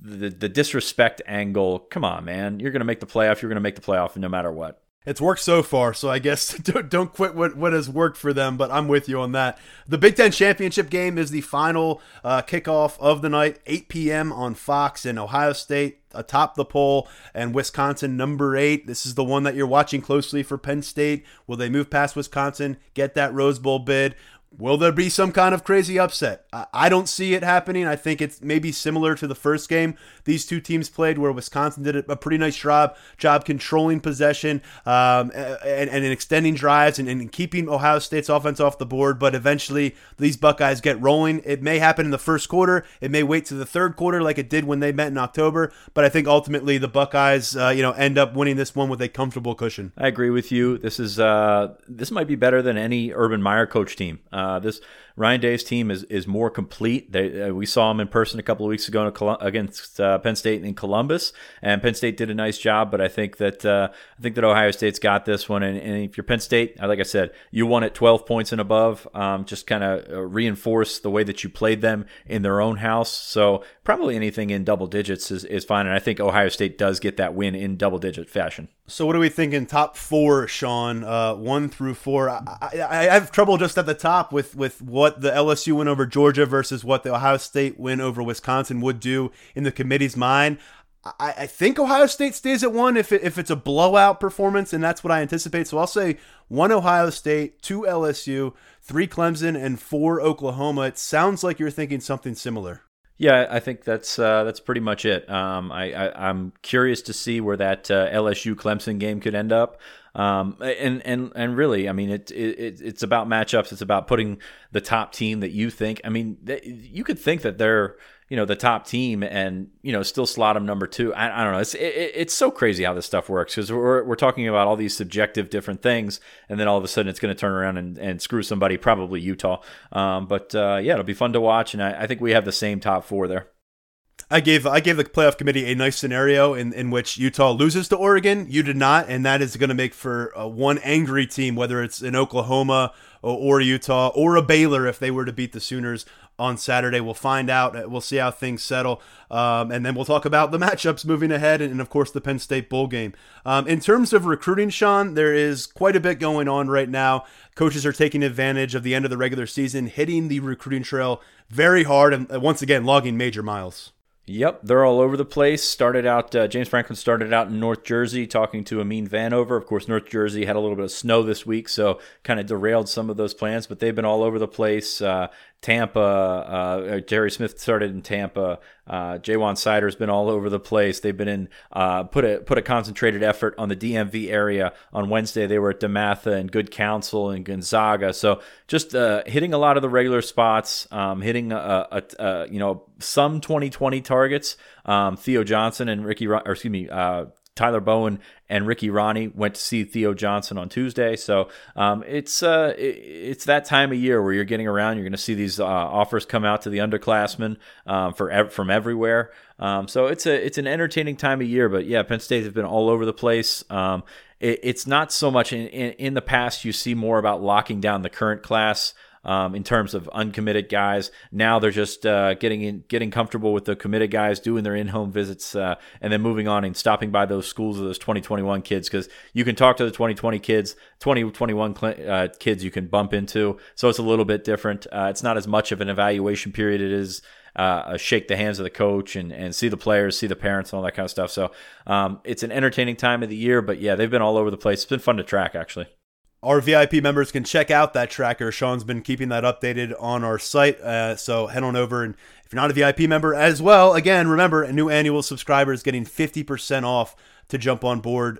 the, the disrespect angle. Come on, man. You're going to make the playoff. You're going to make the playoff no matter what. It's worked so far, so I guess don't, don't quit what, what has worked for them, but I'm with you on that. The Big Ten Championship game is the final uh, kickoff of the night, eight p.m. on Fox, in Ohio State atop the poll, and Wisconsin number eight. This is the one that you're watching closely for Penn State. Will they move past Wisconsin, get that Rose Bowl bid? Will there be some kind of crazy upset? I don't see it happening. I think it's maybe similar to the first game these two teams played, where Wisconsin did a pretty nice job job controlling possession um, and, and extending drives and, and keeping Ohio State's offense off the board. But eventually, these Buckeyes get rolling. It may happen in the first quarter. It may wait to the third quarter like it did when they met in October. But I think ultimately the Buckeyes, uh, you know, end up winning this one with a comfortable cushion. I agree with you. This is uh, this might be better than any Urban Meyer coach team. Uh, this Ryan Day's team is, is more complete. They, uh, we saw him in person a couple of weeks ago in Col- against uh, Penn State in Columbus, and Penn State did a nice job. But I think that uh, I think that Ohio State's got this one. And, and if you're Penn State, like I said, you won at twelve points and above. Um, just kind of uh, reinforce the way that you played them in their own house. So probably anything in double digits is, is fine. And I think Ohio State does get that win in double digit fashion. So what are we thinking? Top four, Sean, uh, one through four. I, I, I have trouble just at the top with with what. What the L S U win over Georgia versus what the Ohio State win over Wisconsin would do in the committee's mind. I, I think Ohio State stays at one if it, if it's a blowout performance, and that's what I anticipate. So I'll say one Ohio State, two L S U, three Clemson, and four Oklahoma. It sounds like you're thinking something similar. Yeah, I think that's uh, that's pretty much it. Um, I, I, I'm curious to see where that uh, L S U-Clemson game could end up. Um, and, and, and really, I mean, it, it, it's about matchups. It's about putting the top team that you think. I mean, th- you could think that they're, you know, the top team and, you know, still slot them number two. I, I don't know. It's, it, it's so crazy how this stuff works, because we're, we're talking about all these subjective different things. And then all of a sudden it's going to turn around and, and screw somebody, probably Utah. Um, but, uh, yeah, it'll be fun to watch. And I, I think we have the same top four there. I gave I gave the playoff committee a nice scenario in, in which Utah loses to Oregon. You did not, and that is going to make for uh, one angry team, whether it's in Oklahoma or, or Utah or a Baylor if they were to beat the Sooners on Saturday. We'll find out. We'll see how things settle. Um, and then we'll talk about the matchups moving ahead and, and of course, the Penn State bowl game. Um, in terms of recruiting, Sean, there is quite a bit going on right now. Coaches are taking advantage of the end of the regular season, hitting the recruiting trail very hard, and once again, logging major miles. Yep, they're all over the place. Started out, uh, James Franklin started out in North Jersey talking to Amin Vanover. Of course, North Jersey had a little bit of snow this week, so kind of derailed some of those plans, but they've been all over the place. Uh, Tampa. Uh, Jerry Smith started in Tampa. Uh, Jaywan Sider's been all over the place. They've been in uh, put a put a concentrated effort on the D M V area. On Wednesday, they were at DeMatha and Good Counsel and Gonzaga. So just uh, hitting a lot of the regular spots, um, hitting a, a, a you know some twenty twenty targets. Um, Theo Johnson and Ricky, or excuse me. Uh, Tyler Bowen and Ricky Ronnie went to see Theo Johnson on Tuesday. So um, it's uh, it, it's that time of year where you're getting around. You're going to see these uh, offers come out to the underclassmen um, for ev- from everywhere. Um, so it's a it's an entertaining time of year. But yeah, Penn State has been all over the place. Um, it, it's not so much in, in, in the past. You see more about locking down the current class. Um, in terms of uncommitted guys, now they're just uh, getting in, getting comfortable with the committed guys, doing their in-home visits, uh, and then moving on and stopping by those schools of those twenty twenty-one kids, because you can talk to the twenty twenty kids, twenty twenty-one uh, kids you can bump into. So it's a little bit different. Uh, it's not as much of an evaluation period. It is uh, a shake the hands of the coach and, and see the players, see the parents, and all that kind of stuff. So um, it's an entertaining time of the year, but yeah, they've been all over the place. It's been fun to track, actually. Our V I P members can check out that tracker. Sean's been keeping that updated on our site, uh, so head on over. And if you're not a V I P member as well, again, remember, new annual subscribers getting fifty percent off to jump on board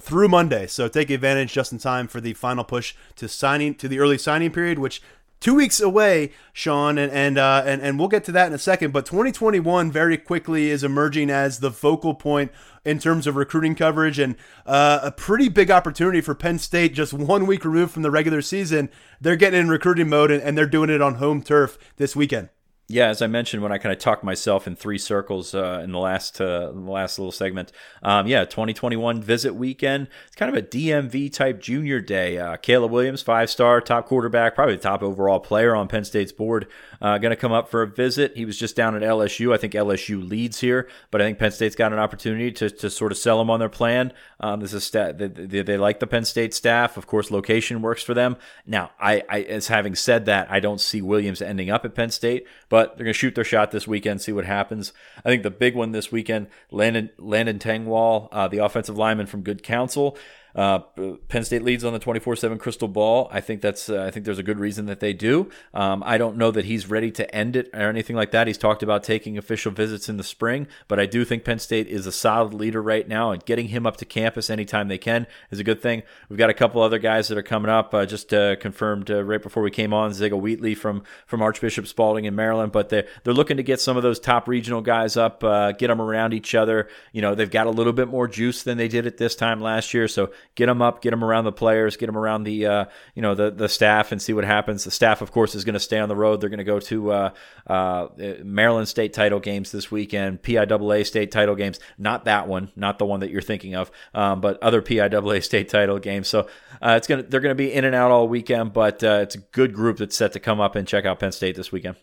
through Monday. So take advantage just in time for the final push to signing to the early signing period, which two weeks away, Sean, and and, uh, and and we'll get to that in a second. But twenty twenty-one very quickly is emerging as the focal point in terms of recruiting coverage, and uh, a pretty big opportunity for Penn State. Just one week removed from the regular season, they're getting in recruiting mode, and, and they're doing it on home turf this weekend. Yeah, as I mentioned, when I kind of talked myself in three circles uh, in the last uh, in the last little segment, um, yeah, twenty twenty-one visit weekend. It's kind of a D M V type junior day. Uh, Caleb Williams, five-star, top quarterback, probably the top overall player on Penn State's board, uh, going to come up for a visit. He was just down at L S U. I think L S U leads here, but I think Penn State's got an opportunity to to sort of sell him on their plan. Um, this is sta- they, they, they like the Penn State staff. Of course, location works for them. Now, I, I as having said that, I don't see Williams ending up at Penn State, but But they're going to shoot their shot this weekend, see what happens. I think the big one this weekend, Landon, Landon Tangwall, uh, the offensive lineman from Good Counsel. Uh, Penn State leads on the twenty-four seven crystal ball. I think that's. Uh, I think there's a good reason that they do. Um, I don't know that he's ready to end it or anything like that. He's talked about taking official visits in the spring, but I do think Penn State is a solid leader right now, and getting him up to campus anytime they can is a good thing. We've got a couple other guys that are coming up. Uh, just uh, confirmed uh, right before we came on, Zigga Wheatley from from Archbishop Spalding in Maryland. But they're they're looking to get some of those top regional guys up, uh, get them around each other. You know, they've got a little bit more juice than they did at this time last year, so. Get them up, get them around the players, get them around the uh, you know the the staff, and see what happens. The staff, of course, is going to stay on the road. They're going to go to uh, uh, Maryland state title games this weekend, P I A A state title games. Not that one, not the one that you're thinking of, um, but other P I A A state title games. So uh, it's gonna they're going to be in and out all weekend, but uh, it's a good group that's set to come up and check out Penn State this weekend.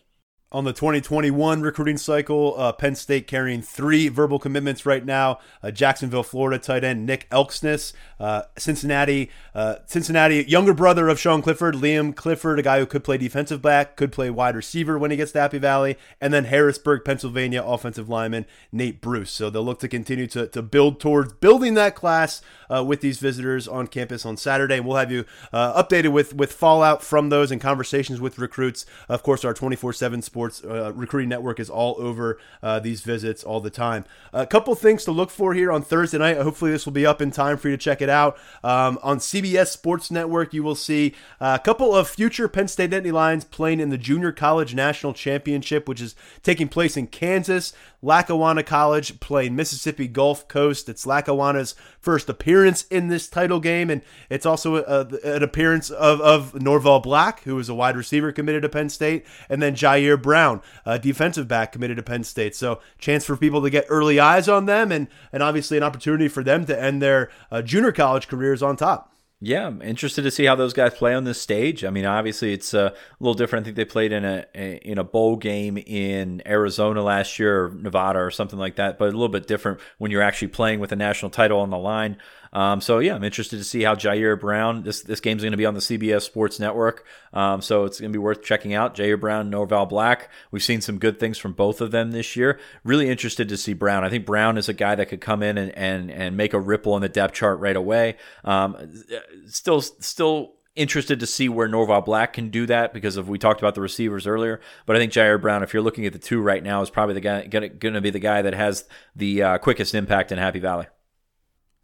On the twenty twenty-one recruiting cycle, uh, Penn State carrying three verbal commitments right now. Uh, Jacksonville, Florida tight end Nick Elksness, uh, Cincinnati, uh, Cincinnati, younger brother of Sean Clifford, Liam Clifford, a guy who could play defensive back, could play wide receiver when he gets to Happy Valley, and then Harrisburg, Pennsylvania offensive lineman Nate Bruce. So they'll look to continue to, to build towards building that class uh, with these visitors on campus on Saturday. We'll have you uh, updated with, with fallout from those and conversations with recruits. Of course, our twenty-four seven sports. Sports uh, recruiting network is all over uh, these visits all the time. A couple things to look for here on Thursday night. Hopefully this will be up in time for you to check it out. Um, on C B S Sports Network, you will see a couple of future Penn State Nittany Lions playing in the Junior College National Championship, which is taking place in Kansas. Lackawanna College playing Mississippi Gulf Coast. It's Lackawanna's first appearance in this title game, and it's also a, an appearance of, of Norval Black, who is a wide receiver committed to Penn State, and then Jair Brown, a defensive back committed to Penn State. So chance for people to get early eyes on them, and, and obviously an opportunity for them to end their uh, junior college careers on top. Yeah, I'm interested to see how those guys play on this stage. I mean, obviously it's a little different. I think they played in a, a in a bowl game in Arizona last year, or Nevada or something like that, but a little bit different when you're actually playing with a national title on the line. Um, so yeah, I'm interested to see how Jair Brown, this, this game's going to be on the C B S Sports Network. Um, so it's going to be worth checking out. Jair Brown, Norval Black. We've seen some good things from both of them this year. Really interested to see Brown. I think Brown is a guy that could come in and, and, and make a ripple on the depth chart right away. Um, still, still, interested to see where Norval Black can do that because of, we talked about the receivers earlier, but I think Jair Brown, if you're looking at the two right now, is probably the guy going to be the guy that has the uh, quickest impact in Happy Valley.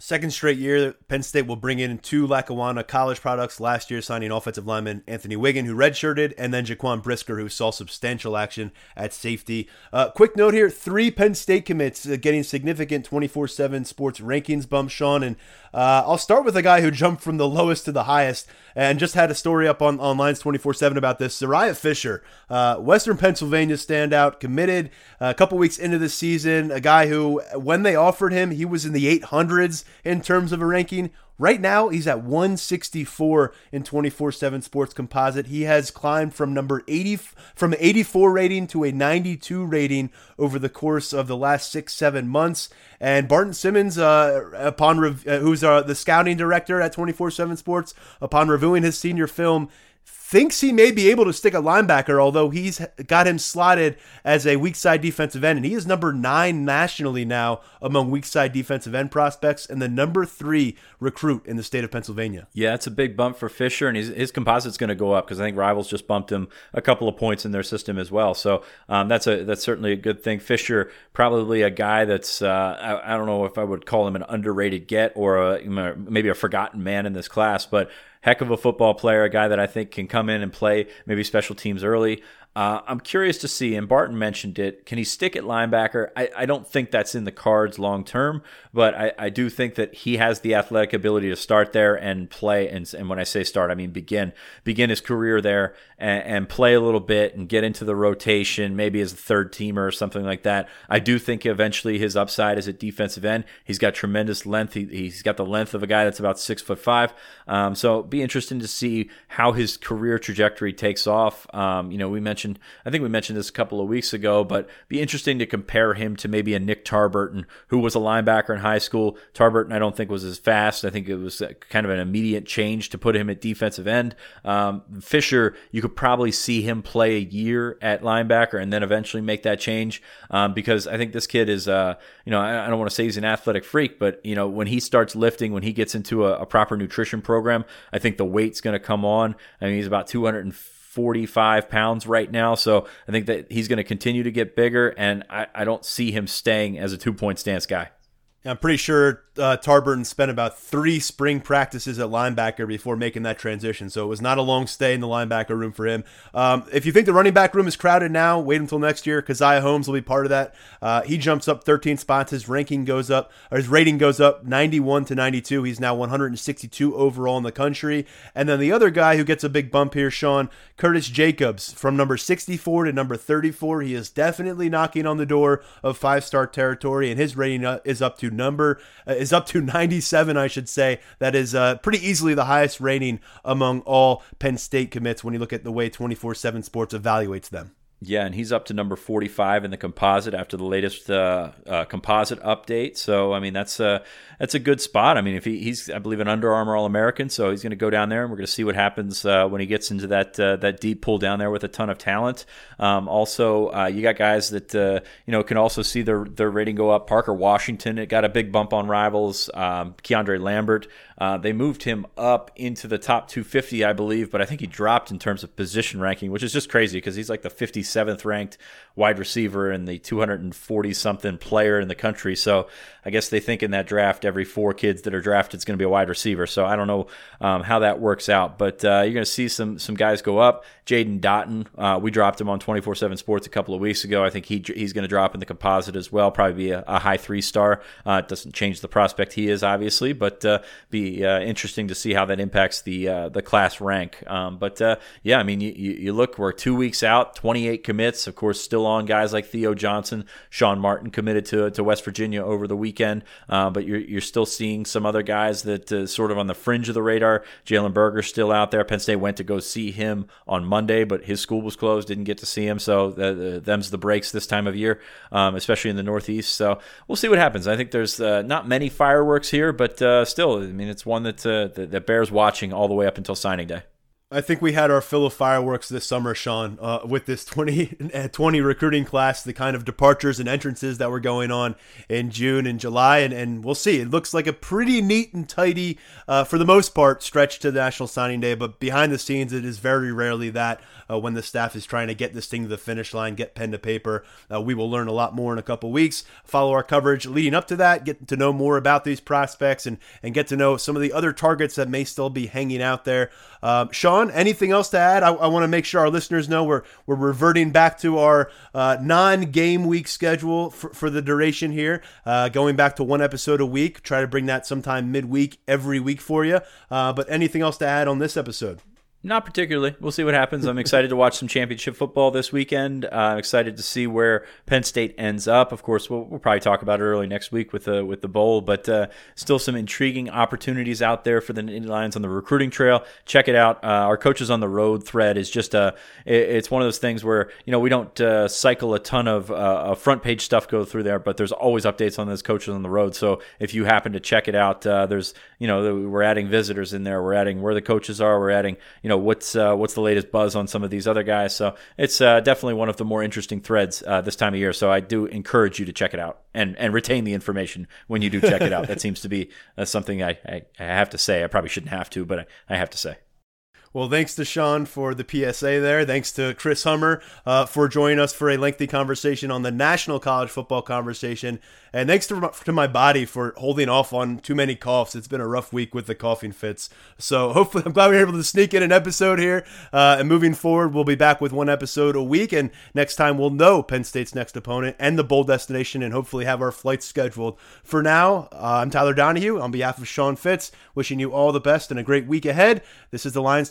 Second straight year, Penn State will bring in two Lackawanna college products, last year signing offensive lineman Anthony Wiggin, who redshirted, and then Jaquan Brisker, who saw substantial action at safety. Uh, quick note here, three Penn State commits uh, getting significant twenty-four seven sports rankings bumps, Sean. And uh, I'll start with a guy who jumped from the lowest to the highest and just had a story up on, on Lines twenty-four seven about this. Soraya Fisher, uh, Western Pennsylvania standout, committed a couple weeks into the season, a guy who, when they offered him, he was in the eight hundreds. In terms of a ranking. Right now, he's at one sixty-four in twenty-four seven Sports Composite. He has climbed from number eighty, from eighty-four rating to a ninety-two rating over the course of the last six, seven months. And Barton Simmons, uh, upon rev- uh, who's uh, the scouting director at twenty-four seven Sports, upon reviewing his senior film, thinks he may be able to stick a linebacker, although he's got him slotted as a weak side defensive end. And he is number nine nationally now among weak side defensive end prospects and the number three recruit in the state of Pennsylvania. Yeah, it's a big bump for Fisher, and his, his composite's going to go up because I think Rivals just bumped him a couple of points in their system as well. So um, that's a that's certainly a good thing. Fisher, probably a guy that's, uh, I, I don't know if I would call him an underrated get or a, maybe a forgotten man in this class, but heck of a football player, a guy that I think can come in and play maybe special teams early. Uh, I'm curious to see, and Barton mentioned it, can he stick at linebacker? I, I don't think that's in the cards long term, but I, I do think that he has the athletic ability to start there and play, and, and when I say start, I mean begin begin his career there and, and play a little bit and get into the rotation, maybe as a third teamer or something like that. I do think eventually his upside is at defensive end. He's got tremendous length. He, he's got the length of a guy that's about six foot five. Um, so it'll be interesting to see how his career trajectory takes off. Um, you know, we mentioned I think we mentioned this a couple of weeks ago, but be interesting to compare him to maybe a Nick Tarburton, who was a linebacker in high school. Tarburton, I don't think, was as fast. I think it was kind of an immediate change to put him at defensive end. Um, Fisher, you could probably see him play a year at linebacker and then eventually make that change um, because I think this kid is, uh, you know, I, I don't want to say he's an athletic freak, but, you know, when he starts lifting, when he gets into a, a proper nutrition program, I think the weight's going to come on. I mean, he's about two hundred fifty forty-five pounds right now. So I think that he's going to continue to get bigger, and I, I don't see him staying as a two-point stance guy. I'm pretty sure uh, Tarburton spent about three spring practices at linebacker before making that transition, so it was not a long stay in the linebacker room for him. Um, if you think the running back room is crowded now, wait until next year. Keziah Holmes will be part of that. Uh, he jumps up thirteen spots. His ranking goes up, or his rating goes up ninety-one to ninety-two. He's now one hundred sixty-two overall in the country. And then the other guy who gets a big bump here, Sean, Curtis Jacobs, from number sixty-four to number thirty-four. He is definitely knocking on the door of five-star territory, and his rating is up to number uh, is up to ninety-seven, I should say. That is uh, pretty easily the highest rating among all Penn State commits when you look at the way twenty-four seven Sports evaluates them. Yeah, and he's up to number forty-five in the composite after the latest uh, uh, composite update. So, I mean, that's a, that's a good spot. I mean, if he, he's, I believe, an Under Armour All-American, so he's going to go down there, and we're going to see what happens uh, when he gets into that uh, that deep pool down there with a ton of talent. Um, also, uh, you got guys that, uh, you know, can also see their, their rating go up. Parker Washington, it got a big bump on Rivals. Um, Keandre Lambert, uh, they moved him up into the top two fifty, I believe, but I think he dropped in terms of position ranking, which is just crazy because he's like the fifty-sixth seventh ranked wide receiver and the two hundred forty something player in the country. So I guess they think in that draft, every four kids that are drafted is going to be a wide receiver. So I don't know um, how that works out, but uh, you're going to see some some guys go up. Jaden Dotton, uh, we dropped him on twenty-four seven Sports a couple of weeks ago. I think he he's going to drop in the composite as well, probably be a, a high three star. Uh, it doesn't change the prospect he is, obviously, but uh, be uh, interesting to see how that impacts the uh, the class rank. Um, but uh, yeah, I mean, you, you look, we're two weeks out, twenty-eight commits, of course, still on guys like Theo Johnson. Sean Martin committed to to West Virginia over the weekend, uh, but you're you're still seeing some other guys that uh, sort of on the fringe of the radar. Jalen Berger's still out there. Penn State went to go see him on Monday, but his school was closed, didn't get to see him, so the, the, them's the breaks this time of year, um, especially in the Northeast. So we'll see what happens. I think there's uh, not many fireworks here, but uh, still, I mean, it's one that, uh, that, that bears watching all the way up until signing day. I think we had our fill of fireworks this summer, Sean, uh, with this twenty, twenty recruiting class, the kind of departures and entrances that were going on in June and July. And, and we'll see. It looks like a pretty neat and tidy, uh, for the most part, stretch to National Signing Day. But behind the scenes, it is very rarely that uh, when the staff is trying to get this thing to the finish line, get pen to paper. Uh, we will learn a lot more in a couple weeks. Follow our coverage leading up to that, get to know more about these prospects and, and get to know some of the other targets that may still be hanging out there. Um, Sean, anything else to add? I, I want to make sure our listeners know we're we're reverting back to our uh, non-game week schedule for, for the duration here, uh, going back to one episode a week. Try to bring that sometime midweek every week for you. Uh, but anything else to add on this episode? Not particularly. We'll see what happens. I'm excited to watch some championship football this weekend. Uh, I'm excited to see where Penn State ends up. Of course, we'll, we'll probably talk about it early next week with the, with the bowl, but uh, still some intriguing opportunities out there for the Nittany Lions on the recruiting trail. Check it out. Uh, our Coaches on the Road thread is just a, it, it's one of those things where, you know, we don't uh, cycle a ton of uh, front page stuff go through there, but there's always updates on those Coaches on the Road. So if you happen to check it out, uh, there's, you know, we're adding visitors in there. We're adding where the coaches are. We're adding, you know, what's uh, what's the latest buzz on some of these other guys. So it's uh, definitely one of the more interesting threads uh, this time of year. So I do encourage you to check it out and, and retain the information when you do check it out. That seems to be uh, something I, I, I have to say. I probably shouldn't have to, but I, I have to say. Well, thanks to Sean for the P S A there. Thanks to Chris Hummer uh, for joining us for a lengthy conversation on the national college football conversation. And thanks to, to my body for holding off on too many coughs. It's been a rough week with the coughing fits. So hopefully, I'm glad we were able to sneak in an episode here. Uh, and moving forward, we'll be back with one episode a week. And next time, we'll know Penn State's next opponent and the bowl destination and hopefully have our flights scheduled. For now, uh, I'm Tyler Donahue on behalf of Sean Fitz, wishing you all the best and a great week ahead. This is the Lions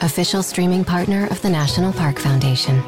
official streaming partner of the National Park Foundation.